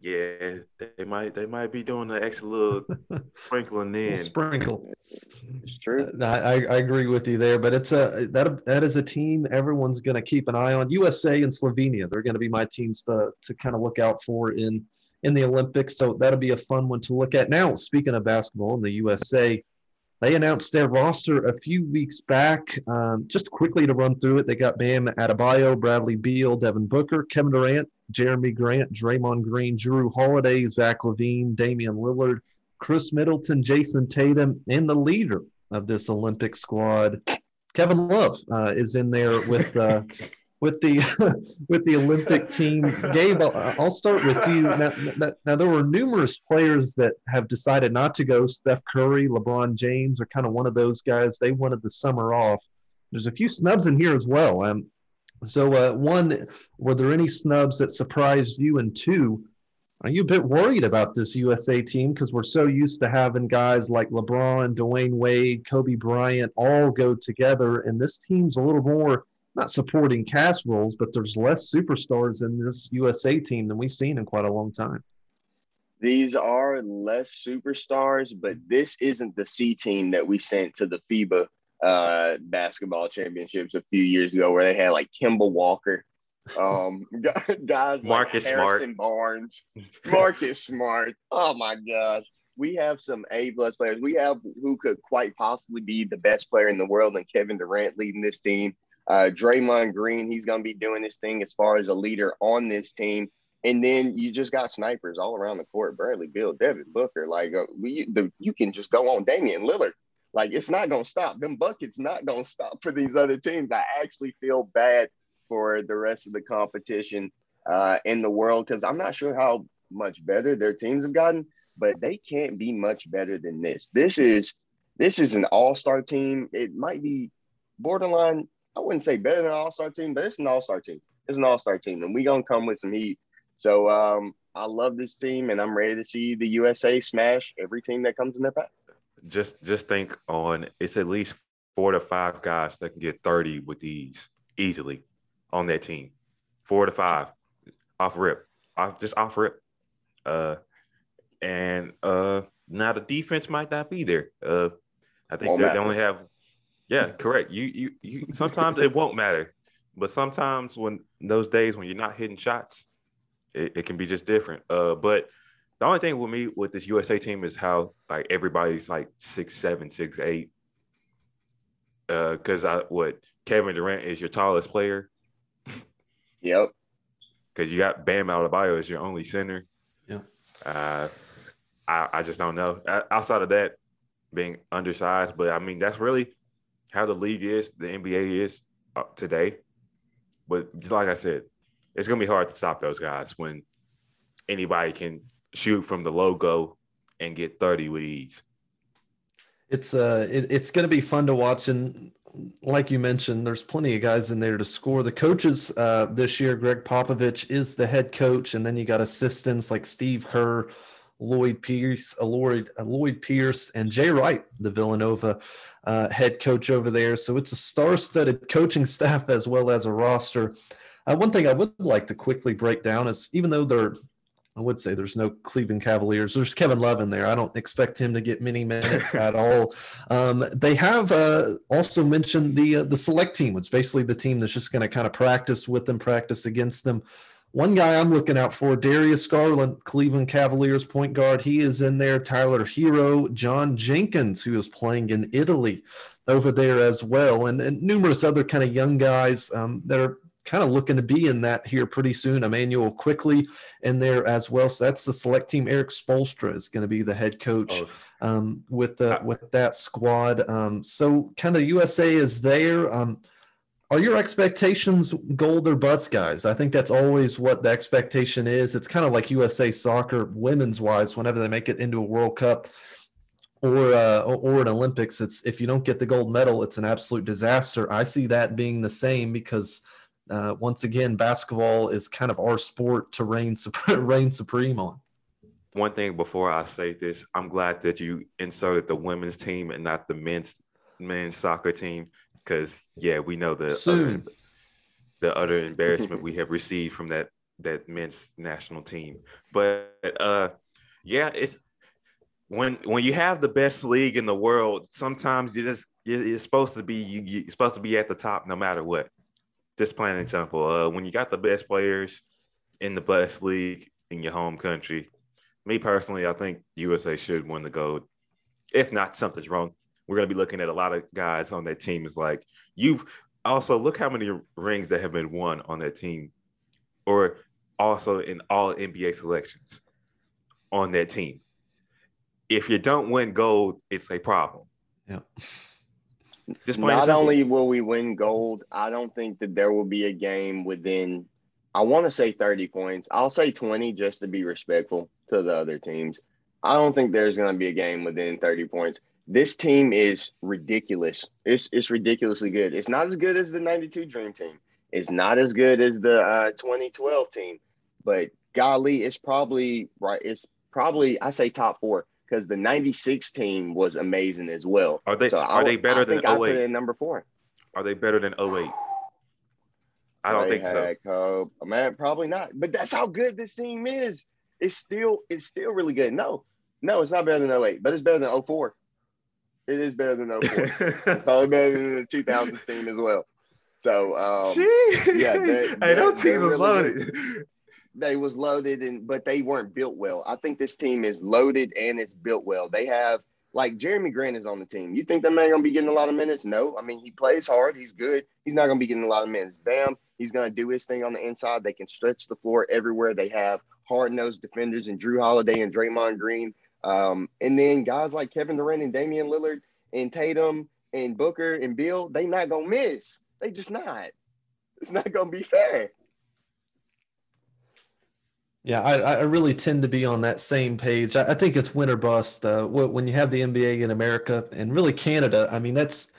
yeah, they might they might be doing an extra little sprinkling in. Sprinkle. It's true. I, I agree with you there, but it's a that that is a team everyone's going to keep an eye on. U S A and Slovenia, they're going to be my teams to to kind of look out for in in the Olympics. So that'll be a fun one to look at. Now, speaking of basketball in the U S A, they announced their roster a few weeks back. Um, just quickly to run through it, they got Bam Adebayo, Bradley Beal, Devin Booker, Kevin Durant, Jeremy Grant, Draymond Green, Jrue Holiday, Zach LaVine, Damian Lillard, Chris Middleton, Jason Tatum, and the leader of this Olympic squad, Kevin Love, uh, is in there with uh, with the with the Olympic team. Gabe, I'll, I'll start with you. Now, now, there were numerous players that have decided not to go. Steph Curry, LeBron James are kind of one of those guys. They wanted the summer off. There's a few snubs in here as well. Um, So, uh, one, were there any snubs that surprised you? And two, Are you a bit worried about this U S A team? Because we're so used to having guys like LeBron, Dwayne Wade, Kobe Bryant all go together, and this team's a little more not supporting cast roles, but there's less superstars in this U S A team than we've seen in quite a long time. These are less superstars, but this isn't the C team that we sent to the FIBA uh, basketball championships a few years ago, where they had like Kemba Walker, um, guys Marcus like Harrison Smart. Barnes, Marcus Smart. Oh my gosh, we have some A plus players. We have who could quite possibly be the best player in the world, and Kevin Durant leading this team. Uh, Draymond Green, he's going to be doing this thing as far as a leader on this team. And then you just got snipers all around the court. Bradley Beal, Devin Booker, like uh, we, the, you can just go on. Damian Lillard, like it's not going to stop. Them buckets not going to stop for these other teams. I actually feel bad for the rest of the competition uh, in the world, because I'm not sure how much better their teams have gotten, but they can't be much better than this. This is this is an all-star team. It might be borderline. I wouldn't say better than an all-star team, but it's an all-star team. It's an all-star team, and we're going to come with some heat. So um, I love this team, and I'm ready to see the U S A smash every team that comes in their path. Just just think on it's at least four to five guys that can get thirty with ease, easily on that team. Four to five, off rip, off, just off rip. Uh, and uh, now the defense might not be there. Uh, I think they, they only have – Yeah, correct. You, you, you. Sometimes it won't matter, but sometimes when those days when you're not hitting shots, it, it can be just different. Uh, but the only thing with me with this U S A team is how like everybody's like six seven, six eight. Uh, because I what Kevin Durant is your tallest player. Yep. Because you got Bam Adebayo as your only center. Yeah. Uh, I I just don't know. I, outside of that, being undersized, but I mean that's really how the league is, the N B A is today. But like I said, it's going to be hard to stop those guys when anybody can shoot from the logo and get thirty with ease. It's uh, it, it's going to be fun to watch. And like you mentioned, there's plenty of guys in there to score. The coaches uh, this year, Greg Popovich is the head coach. And then you got assistants like Steve Kerr, Lloyd Pierce, Lloyd, Lloyd Pierce, and Jay Wright, the Villanova uh, head coach over there. So it's a star-studded coaching staff as well as a roster. Uh, one thing I would like to quickly break down is, even though there, I would say there's no Cleveland Cavaliers, there's Kevin Love in there. I don't expect him to get many minutes at all. Um, they have uh, also mentioned the uh, the select team, which is basically the team that's just going to kind of practice with them, practice against them. One guy I'm looking out for, Darius Garland, Cleveland Cavaliers point guard. He is in there. Tyler Hero, John Jenkins, who is playing in Italy over there as well, and, and numerous other kind of young guys um, that are kind of looking to be in that here pretty soon. Emmanuel Quickly in there as well. So that's the select team. Eric Spoelstra is going to be the head coach um, with, the, with that squad. Um, so kind of U S A is there. Um, Are your expectations gold or bust, guys? I think that's always what the expectation is. It's kind of like U S A Soccer, women's-wise, whenever they make it into a World Cup or uh, or an Olympics, it's if you don't get the gold medal, it's an absolute disaster. I see that being the same because, uh, once again, basketball is kind of our sport to reign, reign supreme on. One thing before I say this, I'm glad that you inserted the women's team and not the men's men's soccer team. Because yeah, we know the other, the other embarrassment we have received from that that men's national team. But uh, yeah, it's when when you have the best league in the world, sometimes you just you're supposed to be you, you're supposed to be at the top no matter what. Just plain and simple. Uh, when you got the best players in the best league in your home country, me personally, I think U S A should win the gold. If not, something's wrong. We're going to be looking at a lot of guys on that team. It's like, you've also look how many rings that have been won on that team, or also in all N B A selections on that team. If you don't win gold, it's a problem. Yeah. Not only will we win gold, I don't think that there will be a game within, I want to say thirty points. I'll say twenty just to be respectful to the other teams. I don't think there's going to be a game within thirty points. This team is ridiculous. It's it's ridiculously good. It's not as good as the ninety-two Dream Team. It's not as good as the uh, twenty twelve team. But golly, it's probably right. It's probably I say top four because the ninety-six team was amazing as well. Are they so are I, they better I than oh eight? I put it in number four. Are they better than oh eight? I don't they think had, so. Uh, man, probably not. But that's how good this team is. It's still it's still really good. No, no, it's not better than oh eight, but it's better than oh four. It is better than oh four. It's probably better than the two thousands team as well. So, um, yeah. They, hey, those teams really was loaded. Good. They was loaded, and but they weren't built well. I think this team is loaded and it's built well. They have – like, Jeremy Grant is on the team. You think that man going to be getting a lot of minutes? No. I mean, he plays hard. He's good. He's not going to be getting a lot of minutes. Bam, he's going to do his thing on the inside. They can stretch the floor everywhere. They have hard-nosed defenders and Jrue Holiday and Draymond Green. Um, and then guys like Kevin Durant and Damian Lillard and Tatum and Booker and Bill, they not going to miss. They just not. It's not going to be fair. Yeah, I, I really tend to be on that same page. I, I think it's win or bust. Uh, when you have the N B A in America and really Canada, I mean, that's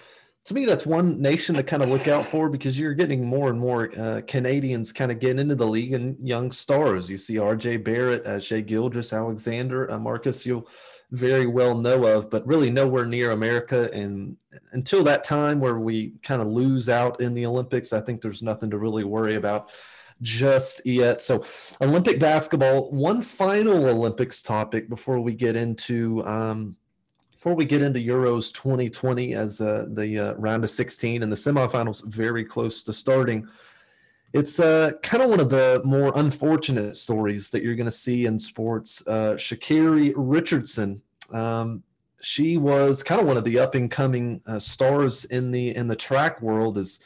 to me, that's one nation to kind of look out for because you're getting more and more uh, Canadians kind of getting into the league and young stars. You see R J Barrett, uh, Shai Gilgeous-Alexander, uh, Marcus, you'll very well know of, but really nowhere near America. And until that time where we kind of lose out in the Olympics, I think there's nothing to really worry about just yet. So Olympic basketball, one final Olympics topic before we get into um, before we get into Euros twenty twenty as uh, the uh, round of sixteen and the semifinals very close to starting. It's uh, kind of one of the more unfortunate stories that you're going to see in sports. Uh, Sha'Carri Richardson, um, she was kind of one of the up and coming uh, stars in the in the track world. Is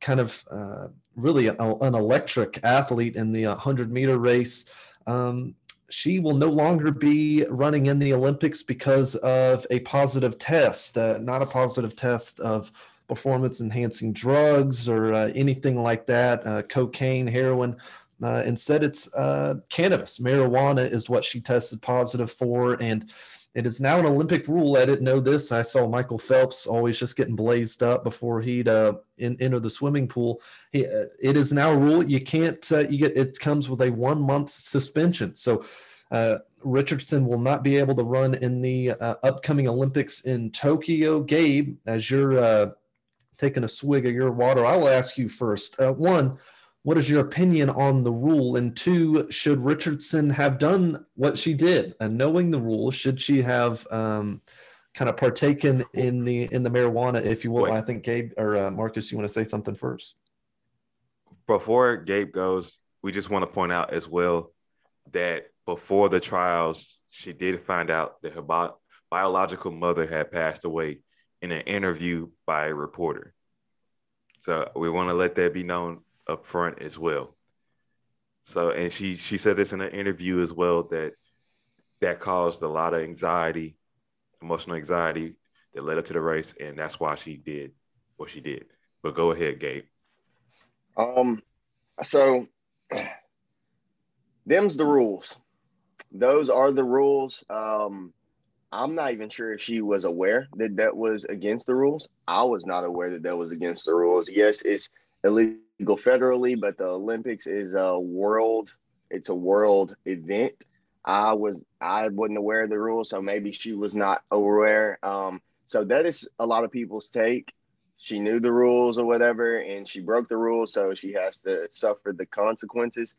kind of uh, really a, an electric athlete in the one hundred meter race. Um, she will no longer be running in the Olympics because of a positive test, uh, not a positive test of performance-enhancing drugs or uh, anything like that, uh, cocaine, heroin. Uh, instead, it's uh, cannabis. Marijuana is what she tested positive for, and it is now an Olympic rule. I didn't know this. I saw Michael Phelps always just getting blazed up before he'd uh, in, enter the swimming pool. He, uh, it is now a rule. You can't uh, – You get. It comes with a one-month suspension. So uh, Richardson will not be able to run in the uh, upcoming Olympics in Tokyo. Gabe, as your uh, taking a swig of your water, I will ask you first. Uh, one, what is your opinion on the rule? And two, should Richardson have done what she did? And knowing the rule, should she have um, kind of partaken in the in the marijuana, if you will? Wait. I think Gabe or uh, Marcus, you want to say something first? Before Gabe goes, we just want to point out as well that before the trials, she did find out that her bi- biological mother had passed away in an interview by a reporter. So we want to let that be known up front as well. So, and she she said this in an interview as well, that that caused a lot of anxiety, emotional anxiety that led up to the race, and that's why she did what she did. But go ahead, Gabe. Um, so them's the rules. Those are the rules. Um, I'm not even sure if she was aware that that was against the rules. I was not aware that that was against the rules. Yes, it's illegal federally, but the Olympics is a world, it's a world event. I was, I wasn't aware of the rules, so maybe she was not aware. Um, so that is a lot of people's take. She knew the rules or whatever, and she broke the rules, so she has to suffer the consequences.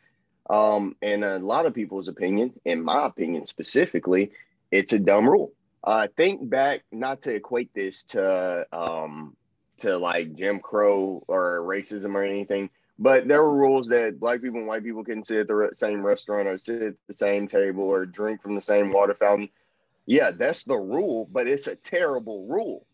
Um, and a lot of people's opinion, in my opinion specifically, it's a dumb rule. Uh, think back, not to equate this to um, to like Jim Crow or racism or anything, but there were rules that black people and white people couldn't sit at the re- same restaurant or sit at the same table or drink from the same water fountain. Yeah, that's the rule, but it's a terrible rule.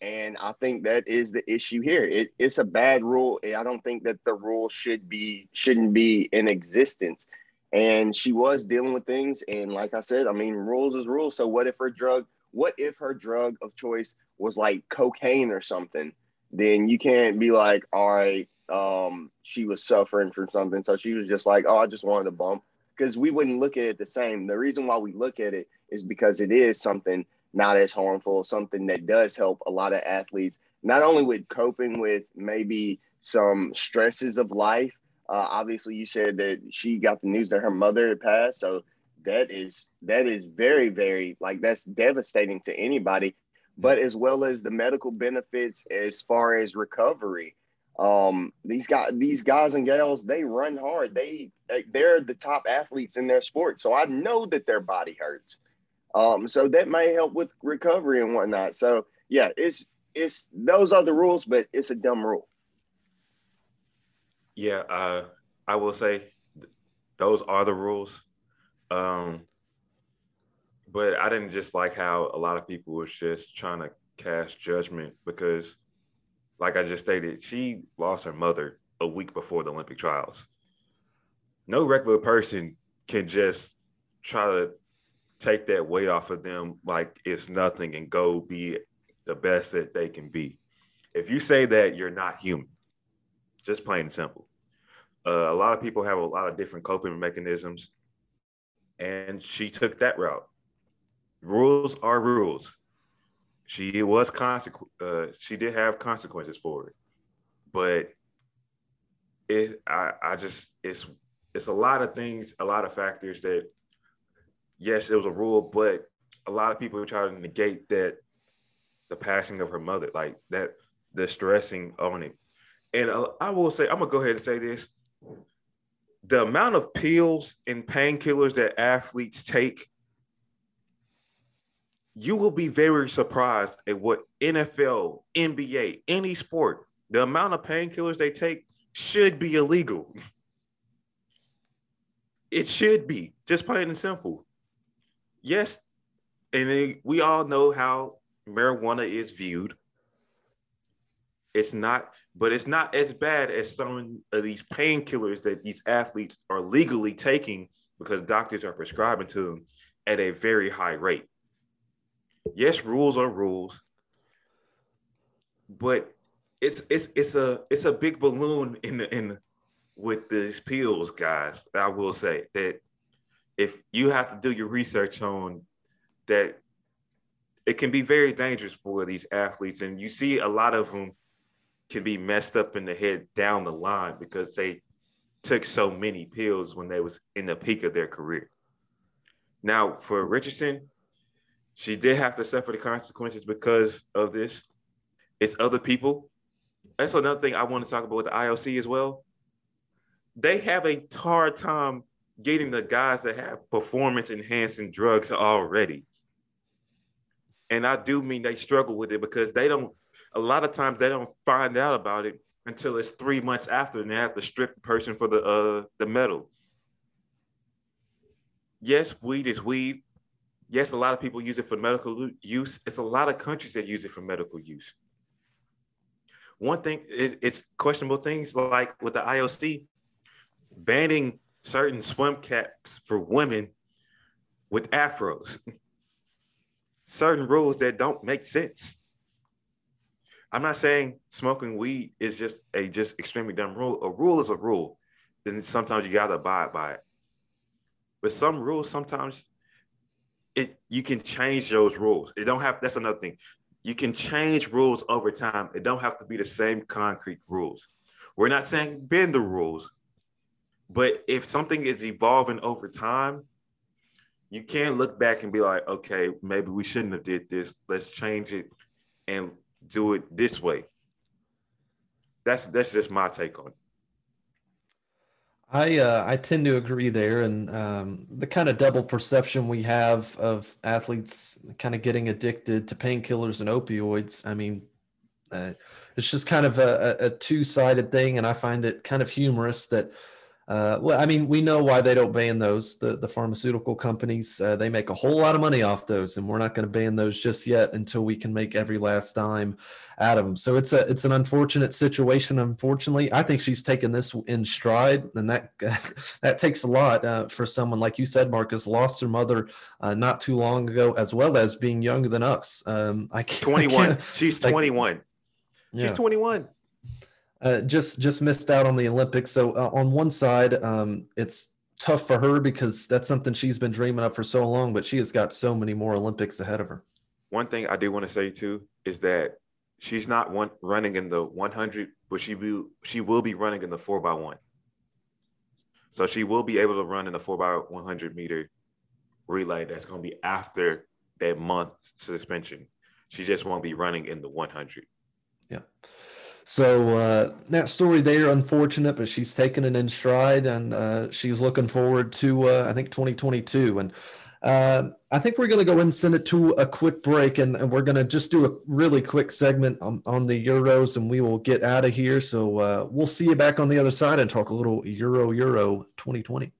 And I think that is the issue here. It, it's a bad rule. I don't think that the rule should be shouldn't be in existence. And she was dealing with things. And like I said, I mean, rules is rules. So what if her drug, what if her drug of choice was like cocaine or something? Then you can't be like, all right, um, she was suffering from something. So she was just like, oh, I just wanted a bump. Because we wouldn't look at it the same. The reason why we look at it is because it is something not as harmful, something that does help a lot of athletes, not only with coping with maybe some stresses of life, Uh, obviously, you said that she got the news that her mother had passed. So that is that is very, very, like, that's devastating to anybody. But as well as the medical benefits as far as recovery, um, these guys, these guys and gals, they run hard. They, they're the top athletes in their sport. So I know that their body hurts. Um, so that may help with recovery and whatnot. So, yeah, it's it's those are the rules, but it's a dumb rule. Yeah, uh, I will say th- those are the rules. Um, but I didn't just like how a lot of people was just trying to cast judgment because, like I just stated, she lost her mother a week before the Olympic trials. No regular person can just try to take that weight off of them like it's nothing and go be the best that they can be. If you say that, you're not human, just plain and simple. Uh, a lot of people have a lot of different coping mechanisms, and she took that route. Rules are rules. She was consequ- uh, she did have consequences for it, but it I, I just it's it's a lot of things, a lot of factors that. Yes, it was a rule, but a lot of people try to negate that the passing of her mother, like that, the stressing on it. And I will say, I'm going to go ahead and say this. The amount of pills and painkillers that athletes take, you will be very surprised at what N F L, N B A, any sport, the amount of painkillers they take should be illegal. It should be, just plain and simple. Yes, and we all know how marijuana is viewed. It's not, but it's not as bad as some of these painkillers that these athletes are legally taking because doctors are prescribing to them at a very high rate. Yes, rules are rules, but it's it's it's a it's a big balloon in the, in with these pills, guys. I will say that. If you have to do your research on that, it can be very dangerous for these athletes. And you see a lot of them can be messed up in the head down the line because they took so many pills when they was in the peak of their career. Now, for Richardson, she did have to suffer the consequences because of this. It's other people. That's another thing I want to talk about with the I O C as well. They have a hard time getting the guys that have performance-enhancing drugs already. And I do mean they struggle with it because they don't, a lot of times they don't find out about it until it's three months after and they have to strip the person for the uh, the medal. Yes, weed is weed. Yes, a lot of people use it for medical use. It's a lot of countries that use it for medical use. One thing, is, it's questionable things like with the I O C, banning certain swim caps for women with afros, certain rules that don't make sense. I'm not saying smoking weed is just a just extremely dumb rule. A rule is a rule, and sometimes you gotta abide by it. But some rules, sometimes it you can change those rules. It don't have, that's another thing. You can change rules over time. It don't have to be the same concrete rules. We're not saying bend the rules, but if something is evolving over time, you can't look back and be like, okay, maybe we shouldn't have did this. Let's change it and do it this way. That's that's just my take on it. I uh, I tend to agree there, and um, the kind of double perception we have of athletes kind of getting addicted to painkillers and opioids. I mean, uh, it's just kind of a, a two-sided thing, and I find it kind of humorous that. Uh, well, I mean, we know why they don't ban those. The, the pharmaceutical companies, uh, they make a whole lot of money off those, and we're not going to ban those just yet until we can make every last dime out of them. So it's a it's an unfortunate situation. Unfortunately, I think she's taken this in stride, and that that takes a lot uh, for someone like you said, Marcus, lost her mother uh, not too long ago, as well as being younger than us. Um, I can't, twenty-one. I can't, she's like, twenty-one. Yeah. She's twenty-one. Uh, just just missed out on the Olympics. So uh, on one side, um, it's tough for her because that's something she's been dreaming of for so long, but she has got so many more Olympics ahead of her. One thing I do want to say, too, is that she's not one, running in the one hundred, but she, be, she will be running in the four by one. So she will be able to run in the four by one hundred meter relay that's going to be after that month suspension. She just won't be running in the one hundred. Yeah. So uh, that story there, unfortunate, but she's taken it in stride, and uh, she's looking forward to, uh, I think, twenty twenty-two. And uh, I think we're going to go ahead and send it to a quick break, and, and we're going to just do a really quick segment on, on the Euros, and we will get out of here. So uh, we'll see you back on the other side and talk a little Euro Euro twenty twenty.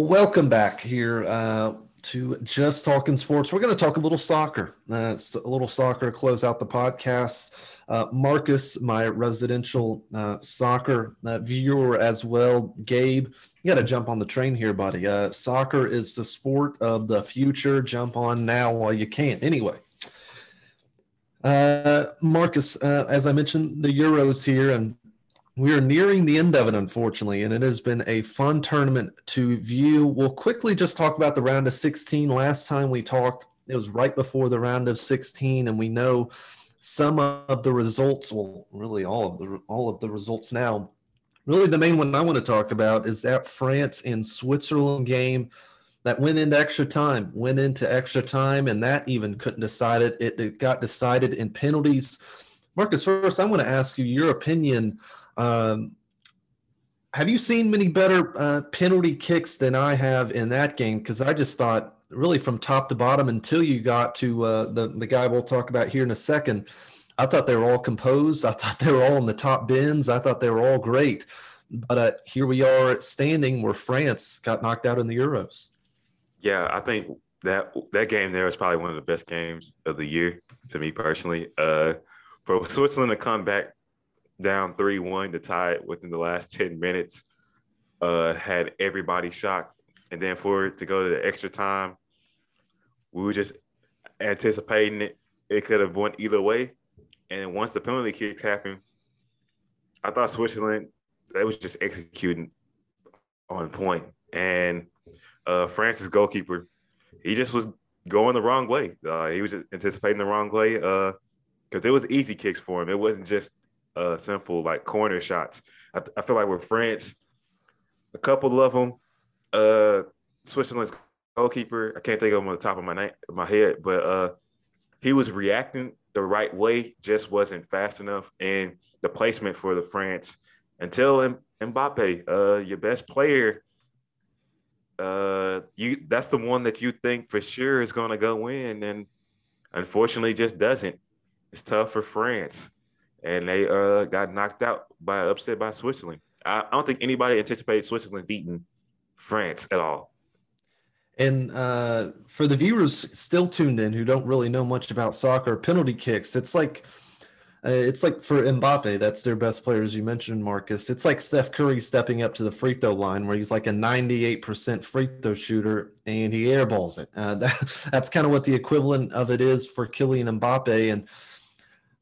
Welcome back here uh, to Just Talking Sports. We're going to talk a little soccer. Uh, it's a little soccer to close out the podcast. Uh, Marcus, my residential uh, soccer uh, viewer as well. Gabe, you got to jump on the train here, buddy. Uh, soccer is the sport of the future. Jump on now while you can. Anyway, uh, Marcus, uh, as I mentioned, the Euros here, and we are nearing the end of it, unfortunately, and it has been a fun tournament to view. We'll quickly just talk about the round of sixteen. Last time we talked, it was right before the round of sixteen, and we know some of the results, well, really all of the all of the results now. Really, the main one I want to talk about is that France and Switzerland game that went into extra time, went into extra time, and that even couldn't decide it. It, it got decided in penalties. Marcus, first, I want to ask you your opinion. Um, have you seen many better uh, penalty kicks than I have in that game? Because I just thought, really from top to bottom until you got to uh, the, the guy we'll talk about here in a second, I thought they were all composed. I thought they were all in the top bins. I thought they were all great. But uh, here we are at standing where France got knocked out in the Euros. Yeah, I think that that game there is probably one of the best games of the year to me personally. Uh, for Switzerland to come back down three one to tie it within the last ten minutes uh, had everybody shocked. And then for it to go to the extra time, we were just anticipating it. It could have went either way. And once the penalty kicks happened, I thought Switzerland, they was just executing on point. And uh, France's goalkeeper, he just was going the wrong way. Uh, he was just anticipating the wrong way because uh, it was easy kicks for him. It wasn't just uh, simple, like, corner shots. I, I feel like with France, a couple of them, Uh, Switzerland's goalkeeper, I can't think of him on the top of my na- my head, but uh, he was reacting the right way, just wasn't fast enough. And the placement for the France, until M- Mbappe, uh, your best player, uh, you that's the one that you think for sure is going to go in, and unfortunately just doesn't. It's tough for France, and they uh, got knocked out by upset by Switzerland. I, I don't think anybody anticipated Switzerland beating France at all. And uh, for the viewers still tuned in who don't really know much about soccer, penalty kicks, it's like uh, it's like for Mbappe, that's their best player, as you mentioned, Marcus. It's like Steph Curry stepping up to the free throw line where he's like a ninety-eight percent free throw shooter and he airballs it. Uh, that, that's kind of what the equivalent of it is for Kylian Mbappe. And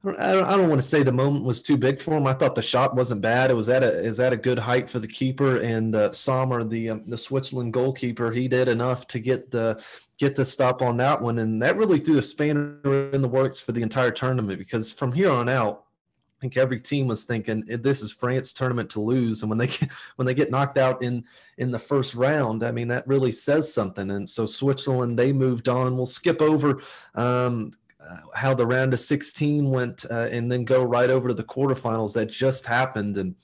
I don't, I don't want to say the moment was too big for him. I thought the shot wasn't bad. It was at a is at a good height for the keeper, and uh, Sommer, the um, the Switzerland goalkeeper, he did enough to get the get the stop on that one, and that really threw a spanner in the works for the entire tournament. Because from here on out, I think every team was thinking this is France tournament to lose, and when they get, when they get knocked out in in the first round, I mean that really says something. And so Switzerland, they moved on. We'll skip over Um, Uh, how the round of sixteen went uh, and then go right over to the quarterfinals that just happened. And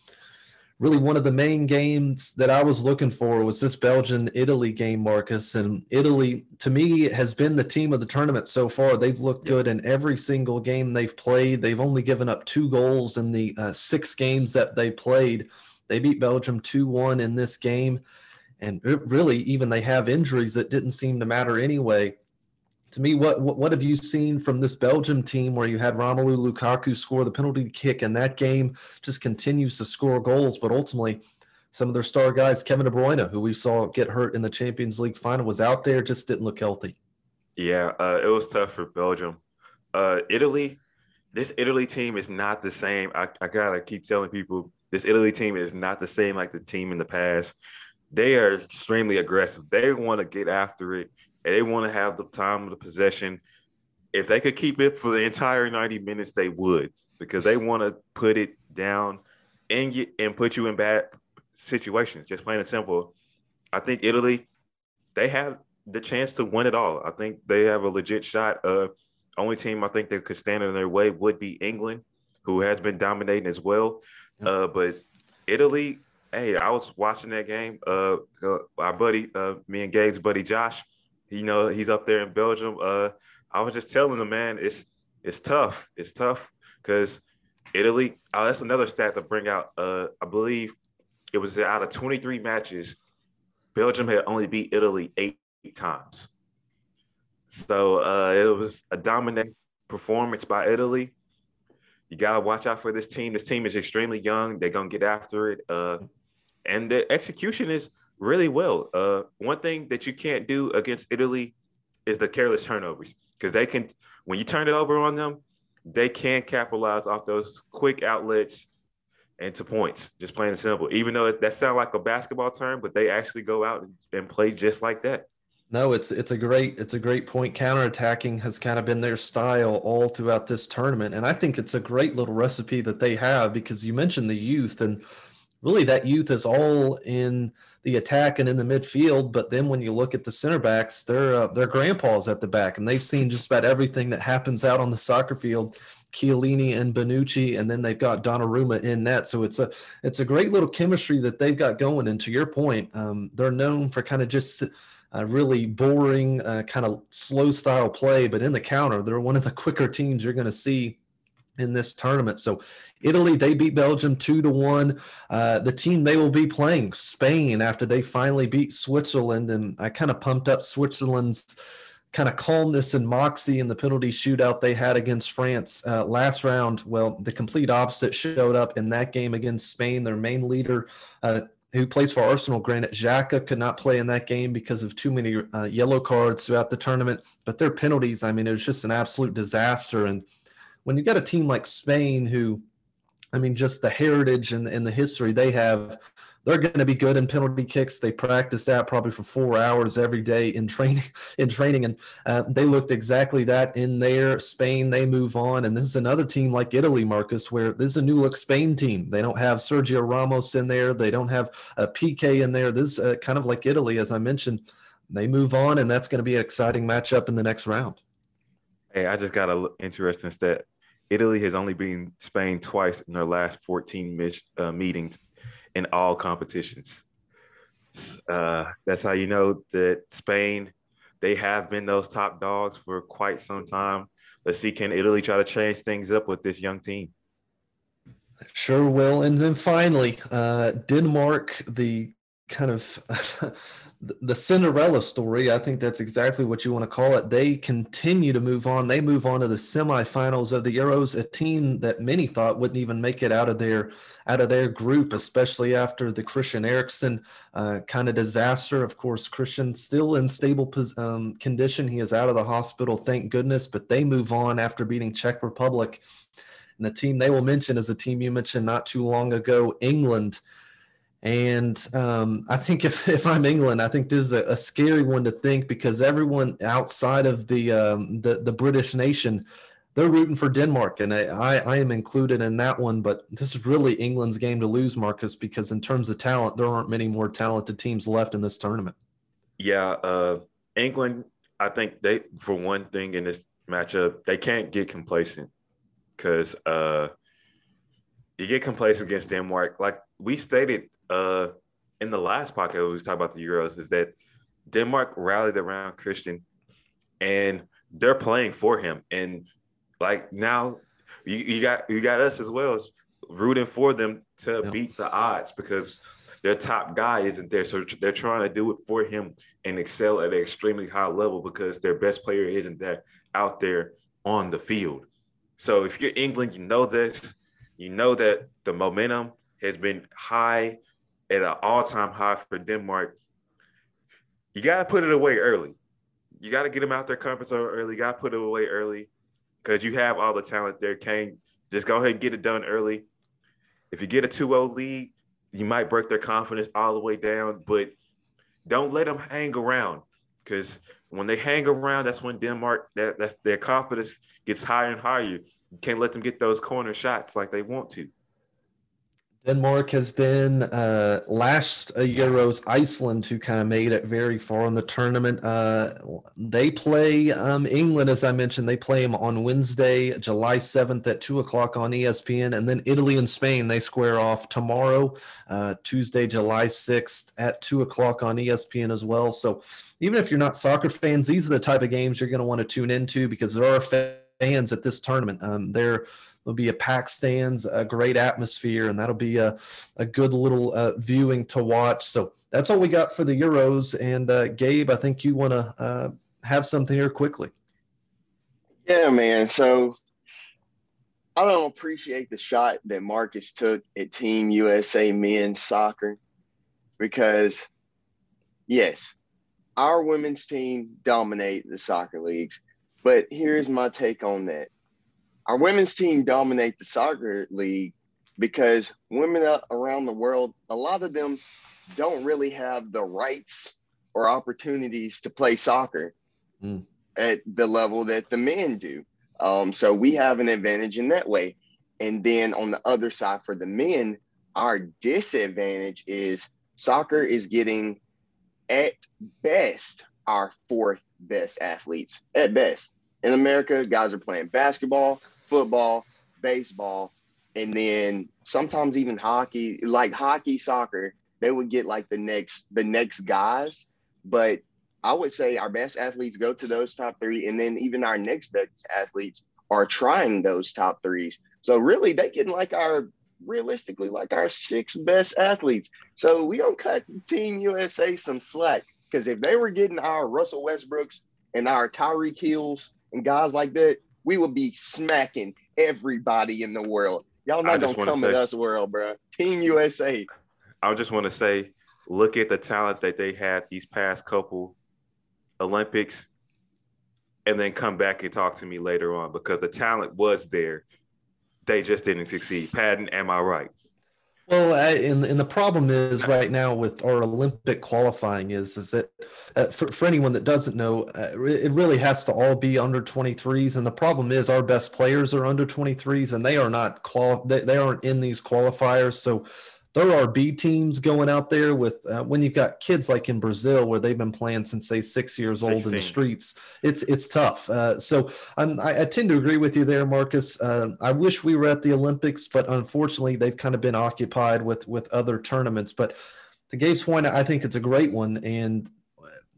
really one of the main games that I was looking for was this Belgian-Italy game, Marcus. And Italy, to me, has been the team of the tournament so far. They've looked yep. good in every single game they've played. They've only given up two goals in the uh, six games that they played. They beat Belgium two one in this game. And it really, even they have injuries that didn't seem to matter anyway. To me, what, what what have you seen from this Belgium team where you had Romelu Lukaku score the penalty kick, and that game just continues to score goals, but ultimately some of their star guys, Kevin De Bruyne, who we saw get hurt in the Champions League final, was out there, just didn't look healthy. Yeah, uh, it was tough for Belgium. Uh, Italy, this Italy team is not the same. I, I got to keep telling people, this Italy team is not the same like the team in the past. They are extremely aggressive. They want to get after it. They want to have the time of the possession. If they could keep it for the entire ninety minutes, they would, because they want to put it down and get, and put you in bad situations, just plain and simple. I think Italy, they have the chance to win it all. I think they have a legit shot. Uh, only team I think that could stand in their way would be England, who has been dominating as well. Uh, but Italy, hey, I was watching that game. Uh, uh, our buddy, uh, me and Gabe's buddy Josh, you know, he's up there in Belgium. Uh, I was just telling him, man, it's it's tough. It's tough because Italy, uh, that's another stat to bring out. Uh, I believe it was out of twenty-three matches, Belgium had only beat Italy eight times. So uh, it was a dominant performance by Italy. You got to watch out for this team. This team is extremely young. They're going to get after it. Uh, and the execution is really well. Uh, one thing that you can't do against Italy is the careless turnovers, because they can, when you turn it over on them, they can capitalize off those quick outlets into points, just plain and simple. Even though that sounds like a basketball term, but they actually go out and play just like that. No, it's it's a great it's a great point. Counterattacking has kind of been their style all throughout this tournament, and I think it's a great little recipe that they have, because you mentioned the youth, and really that youth is all in the attack and in the midfield. But then when you look at the center backs, their uh, their grandpas at the back, and they've seen just about everything that happens out on the soccer field. Chiellini and Bonucci, and then they've got Donnarumma in net. So it's a it's a great little chemistry that they've got going. And to your point, um, they're known for kind of just Uh, really boring, uh, kind of slow style play, but in the counter, they're one of the quicker teams you're going to see in this tournament. So Italy, they beat Belgium two to one. Uh, the team they will be playing, Spain, after they finally beat Switzerland, and I kind of pumped up Switzerland's kind of calmness and moxie in the penalty shootout they had against France uh, last round. Well, the complete opposite showed up in that game against Spain. Their main leader, uh, who plays for Arsenal, granted, Xhaka could not play in that game because of too many uh, yellow cards throughout the tournament, but their penalties, I mean, it was just an absolute disaster. And when you've got a team like Spain who, I mean, just the heritage and, and the history they have, they're going to be good in penalty kicks. They practice that probably for four hours every day in training. In training, and uh, they looked exactly that in there. Spain, they move on, and this is another team like Italy, Marcus, where this is a new look Spain team. They don't have Sergio Ramos in there. They don't have a P K in there. This is uh, kind of like Italy, as I mentioned. They move on, and that's going to be an exciting matchup in the next round. Hey, I just got an interesting stat. Italy has only beaten Spain twice in their last fourteen mis- uh, meetings. In all competitions. Uh, that's how you know that Spain, they have been those top dogs for quite some time. Let's see, can Italy try to change things up with this young team? Sure will. And then finally, uh, Denmark, the kind of the Cinderella story, I think that's exactly what you want to call it. They continue to move on. They move on to the semifinals of the Euros, a team that many thought wouldn't even make it out of their out of their group, especially after the Christian Eriksen uh, kind of disaster. Of course, Christian still in stable um, condition. He is out of the hospital, thank goodness, but they move on after beating Czech Republic. And the team they will mention is a team you mentioned not too long ago, England. And um, I think if, if I'm England, I think this is a, a scary one to think, because everyone outside of the, um, the the British nation, they're rooting for Denmark. And I, I, I am included in that one. But this is really England's game to lose, Marcus, because in terms of talent, there aren't many more talented teams left in this tournament. Yeah, uh, England, I think they, for one thing in this matchup, they can't get complacent, because uh, you get complacent against Denmark. Like we stated, Uh, in the last podcast we was talking about the Euros, is that Denmark rallied around Christian, and they're playing for him. And like now, you, you got you got us as well rooting for them to yeah. beat the odds, because their top guy isn't there. So they're trying to do it for him and excel at an extremely high level, because their best player isn't there out there on the field. So if you're England, you know this. You know that the momentum has been high, at an all-time high for Denmark. You got to put it away early. You got to get them out their comfort zone early. You got to put it away early, because you have all the talent there. Kane, just go ahead and get it done early. If you get a two oh lead, you might break their confidence all the way down, but don't let them hang around, because when they hang around, that's when Denmark, that, that's their confidence gets higher and higher. You can't let them get those corner shots like they want to. Denmark has been uh, last Euros Iceland, who kind of made it very far in the tournament. Uh, they play um, England, as I mentioned. They play them on Wednesday, July seventh at two o'clock on E S P N. And then Italy and Spain, they square off tomorrow, uh, Tuesday, July sixth at two o'clock on E S P N as well. So even if you're not soccer fans, these are the type of games you're going to want to tune into, because there are fans at this tournament. Um, they're It'll be a packed stands, a great atmosphere, and that'll be a, a good little uh, viewing to watch. So that's all we got for the Euros. And, uh, Gabe, I think you want to uh, have something here quickly. Yeah, man. So I don't appreciate the shot that Marcus took at Team U S A men's soccer, because, yes, our women's team dominate the soccer leagues. But here's my take on that. Our women's team dominate the soccer league because women around the world, a lot of them don't really have the rights or opportunities to play soccer mm. at the level that the men do. Um, so we have an advantage in that way. And then on the other side for the men, our disadvantage is soccer is getting at best our fourth best athletes, at best. In America, guys are playing basketball, football, baseball, and then sometimes even hockey, like hockey, soccer, they would get like the next, the next guys. But I would say our best athletes go to those top three. And then even our next best athletes are trying those top threes. So really they get like our, realistically, like our six best athletes. So we don't cut Team U S A some slack, because if they were getting our Russell Westbrooks and our Tyreek Hills and guys like that, we will be smacking everybody in the world. Y'all not going to come at us world, bro. Team U S A. I just want to say, look at the talent that they had these past couple Olympics, and then come back and talk to me later on, because the talent was there. They just didn't succeed. Patton, am I right? Well, I, and, and the problem is right now with our Olympic qualifying is is that uh, for, for anyone that doesn't know, uh, it really has to all be under twenty-threes. And the problem is our best players are under twenty-threes, and they are not qual they, they aren't in these qualifiers. So there are B teams going out there with uh, when you've got kids like in Brazil where they've been playing since they six years old sixteen in the streets. It's it's tough. Uh, so I'm, I, I tend to agree with you there, Marcus. Uh, I wish we were at the Olympics, but unfortunately they've kind of been occupied with with other tournaments. But to Gabe's point, I think it's a great one, and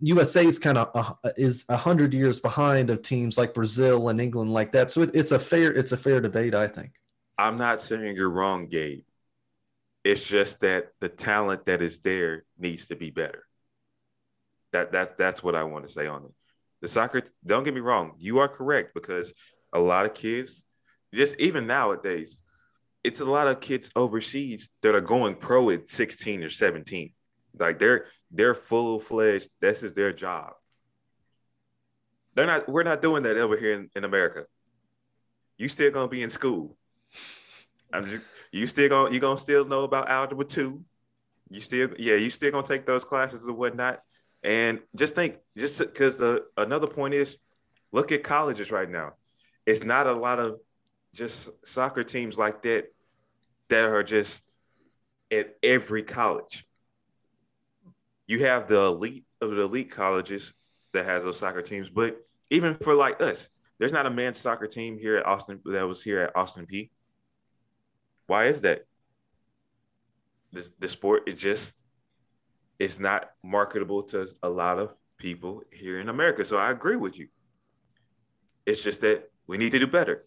U S A is kind of uh, is a hundred years behind of teams like Brazil and England like that. So it, it's a fair it's a fair debate, I think. I'm not saying you're wrong, Gabe. It's just that the talent that is there needs to be better. That, that, that's what I want to say on it. The soccer, don't get me wrong, you are correct, because a lot of kids, just even nowadays, it's a lot of kids overseas that are going pro at sixteen or seventeen. Like they're they're full-fledged. This is their job. They're not. We're not doing that over here in, in America. You still going to be in school. I'm just, you still gonna you gonna still know about algebra two, you still yeah you still gonna take those classes and whatnot, and just think just because uh, another point is, look at colleges right now. It's not a lot of just soccer teams like that that are just at every college. You have the elite of the elite colleges that has those soccer teams, but even for like us, there's not a men's soccer team here at Austin that was here at Austin Peay. Why is that? This the sport is just it's not marketable to a lot of people here in America. So I agree with you. It's just that we need to do better.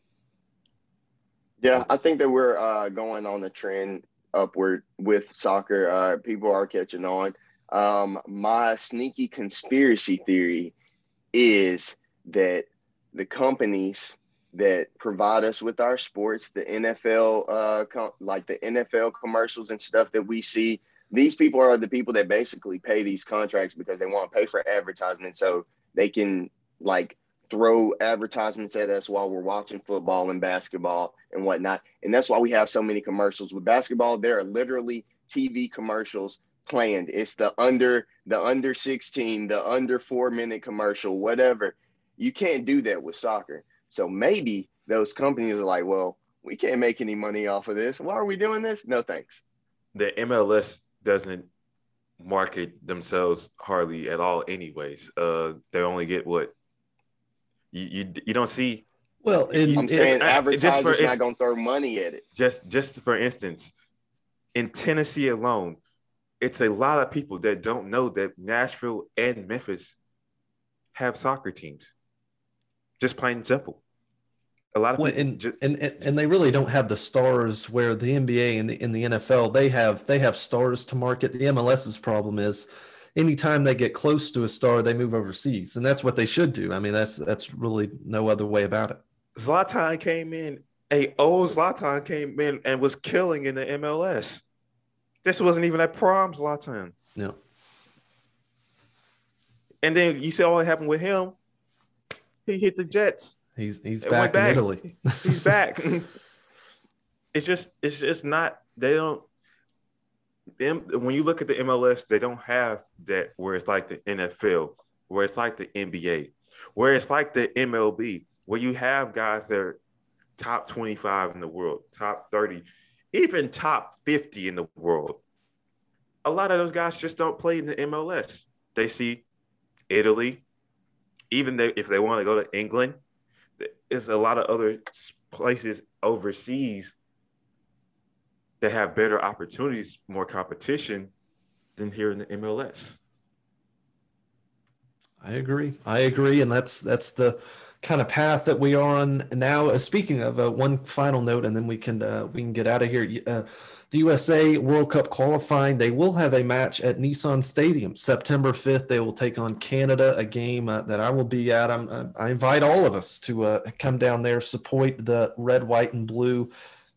Yeah, I think that we're uh, going on a trend upward with soccer. Uh, people are catching on. Um, my sneaky conspiracy theory is that the companies that provide us with our sports, the N F L, uh, com like the N F L commercials and stuff that we see, these people are the people that basically pay these contracts because they want to pay for advertisement. So they can like throw advertisements at us while we're watching football and basketball and whatnot. And that's why we have so many commercials with basketball. There are literally T V commercials planned. It's the under, the under sixteen, the under four minute commercial, whatever. You can't do that with soccer. So maybe those companies are like, well, we can't make any money off of this. Why are we doing this? No, thanks. The M L S doesn't market themselves hardly at all anyways. Uh, they only get what you you, you don't see. Well, and, I'm saying and, advertisers are not going to throw money at it. Just just for instance, in Tennessee alone, it's a lot of people that don't know that Nashville and Memphis have soccer teams. Just plain and simple. A lot of well, people and, just, and, and and they really don't have the stars where the N B A and in the, the N F L they have they have stars to market. The MLS's problem is anytime they get close to a star, they move overseas, and that's what they should do. I mean, that's that's really no other way about it. Zlatan came in, a old Zlatan came in and was killing in the M L S. This wasn't even at prom Zlatan. No. And then you see all that happened with him. He hit the Jets. He's he's back, in back. Italy. He's back. It's just it's just not they don't them when you look at the M L S, they don't have that where it's like the N F L, where it's like the N B A, where it's like the M L B, where you have guys that are top twenty-five in the world, top thirty, even top fifty in the world. A lot of those guys just don't play in the M L S. They see Italy, even they, if they want to go to England. There's a lot of other places overseas that have better opportunities, more competition than here in the M L S. I agree. I agree. And that's that's the kind of path that we are on now. Speaking of, uh, one final note, and then we can uh, we can get out of here. Uh, the U S A World Cup qualifying, they will have a match at Nissan Stadium September fifth. They will take on Canada, a game uh, that I will be at. I'm, uh, I invite all of us to uh, come down there, support the red, white, and blue.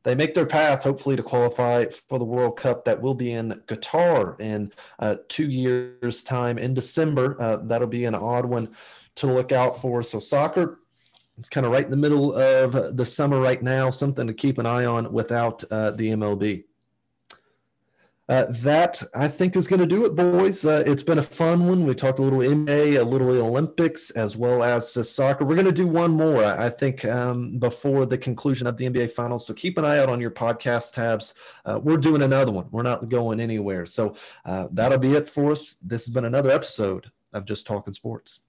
They make their path, hopefully, to qualify for the World Cup that will be in Qatar in uh, two years' time in December. Uh, that'll be an odd one to look out for. So soccer, it's kind of right in the middle of the summer right now, something to keep an eye on without uh, the M L B. Uh, that, I think, is going to do it, boys. Uh, it's been a fun one. We talked a little N B A, a little Olympics, as well as uh, soccer. We're going to do one more, I think, um, before the conclusion of the N B A Finals. So keep an eye out on your podcast tabs. Uh, we're doing another one. We're not going anywhere. So uh, that'll be it for us. This has been another episode of Just Talking Sports.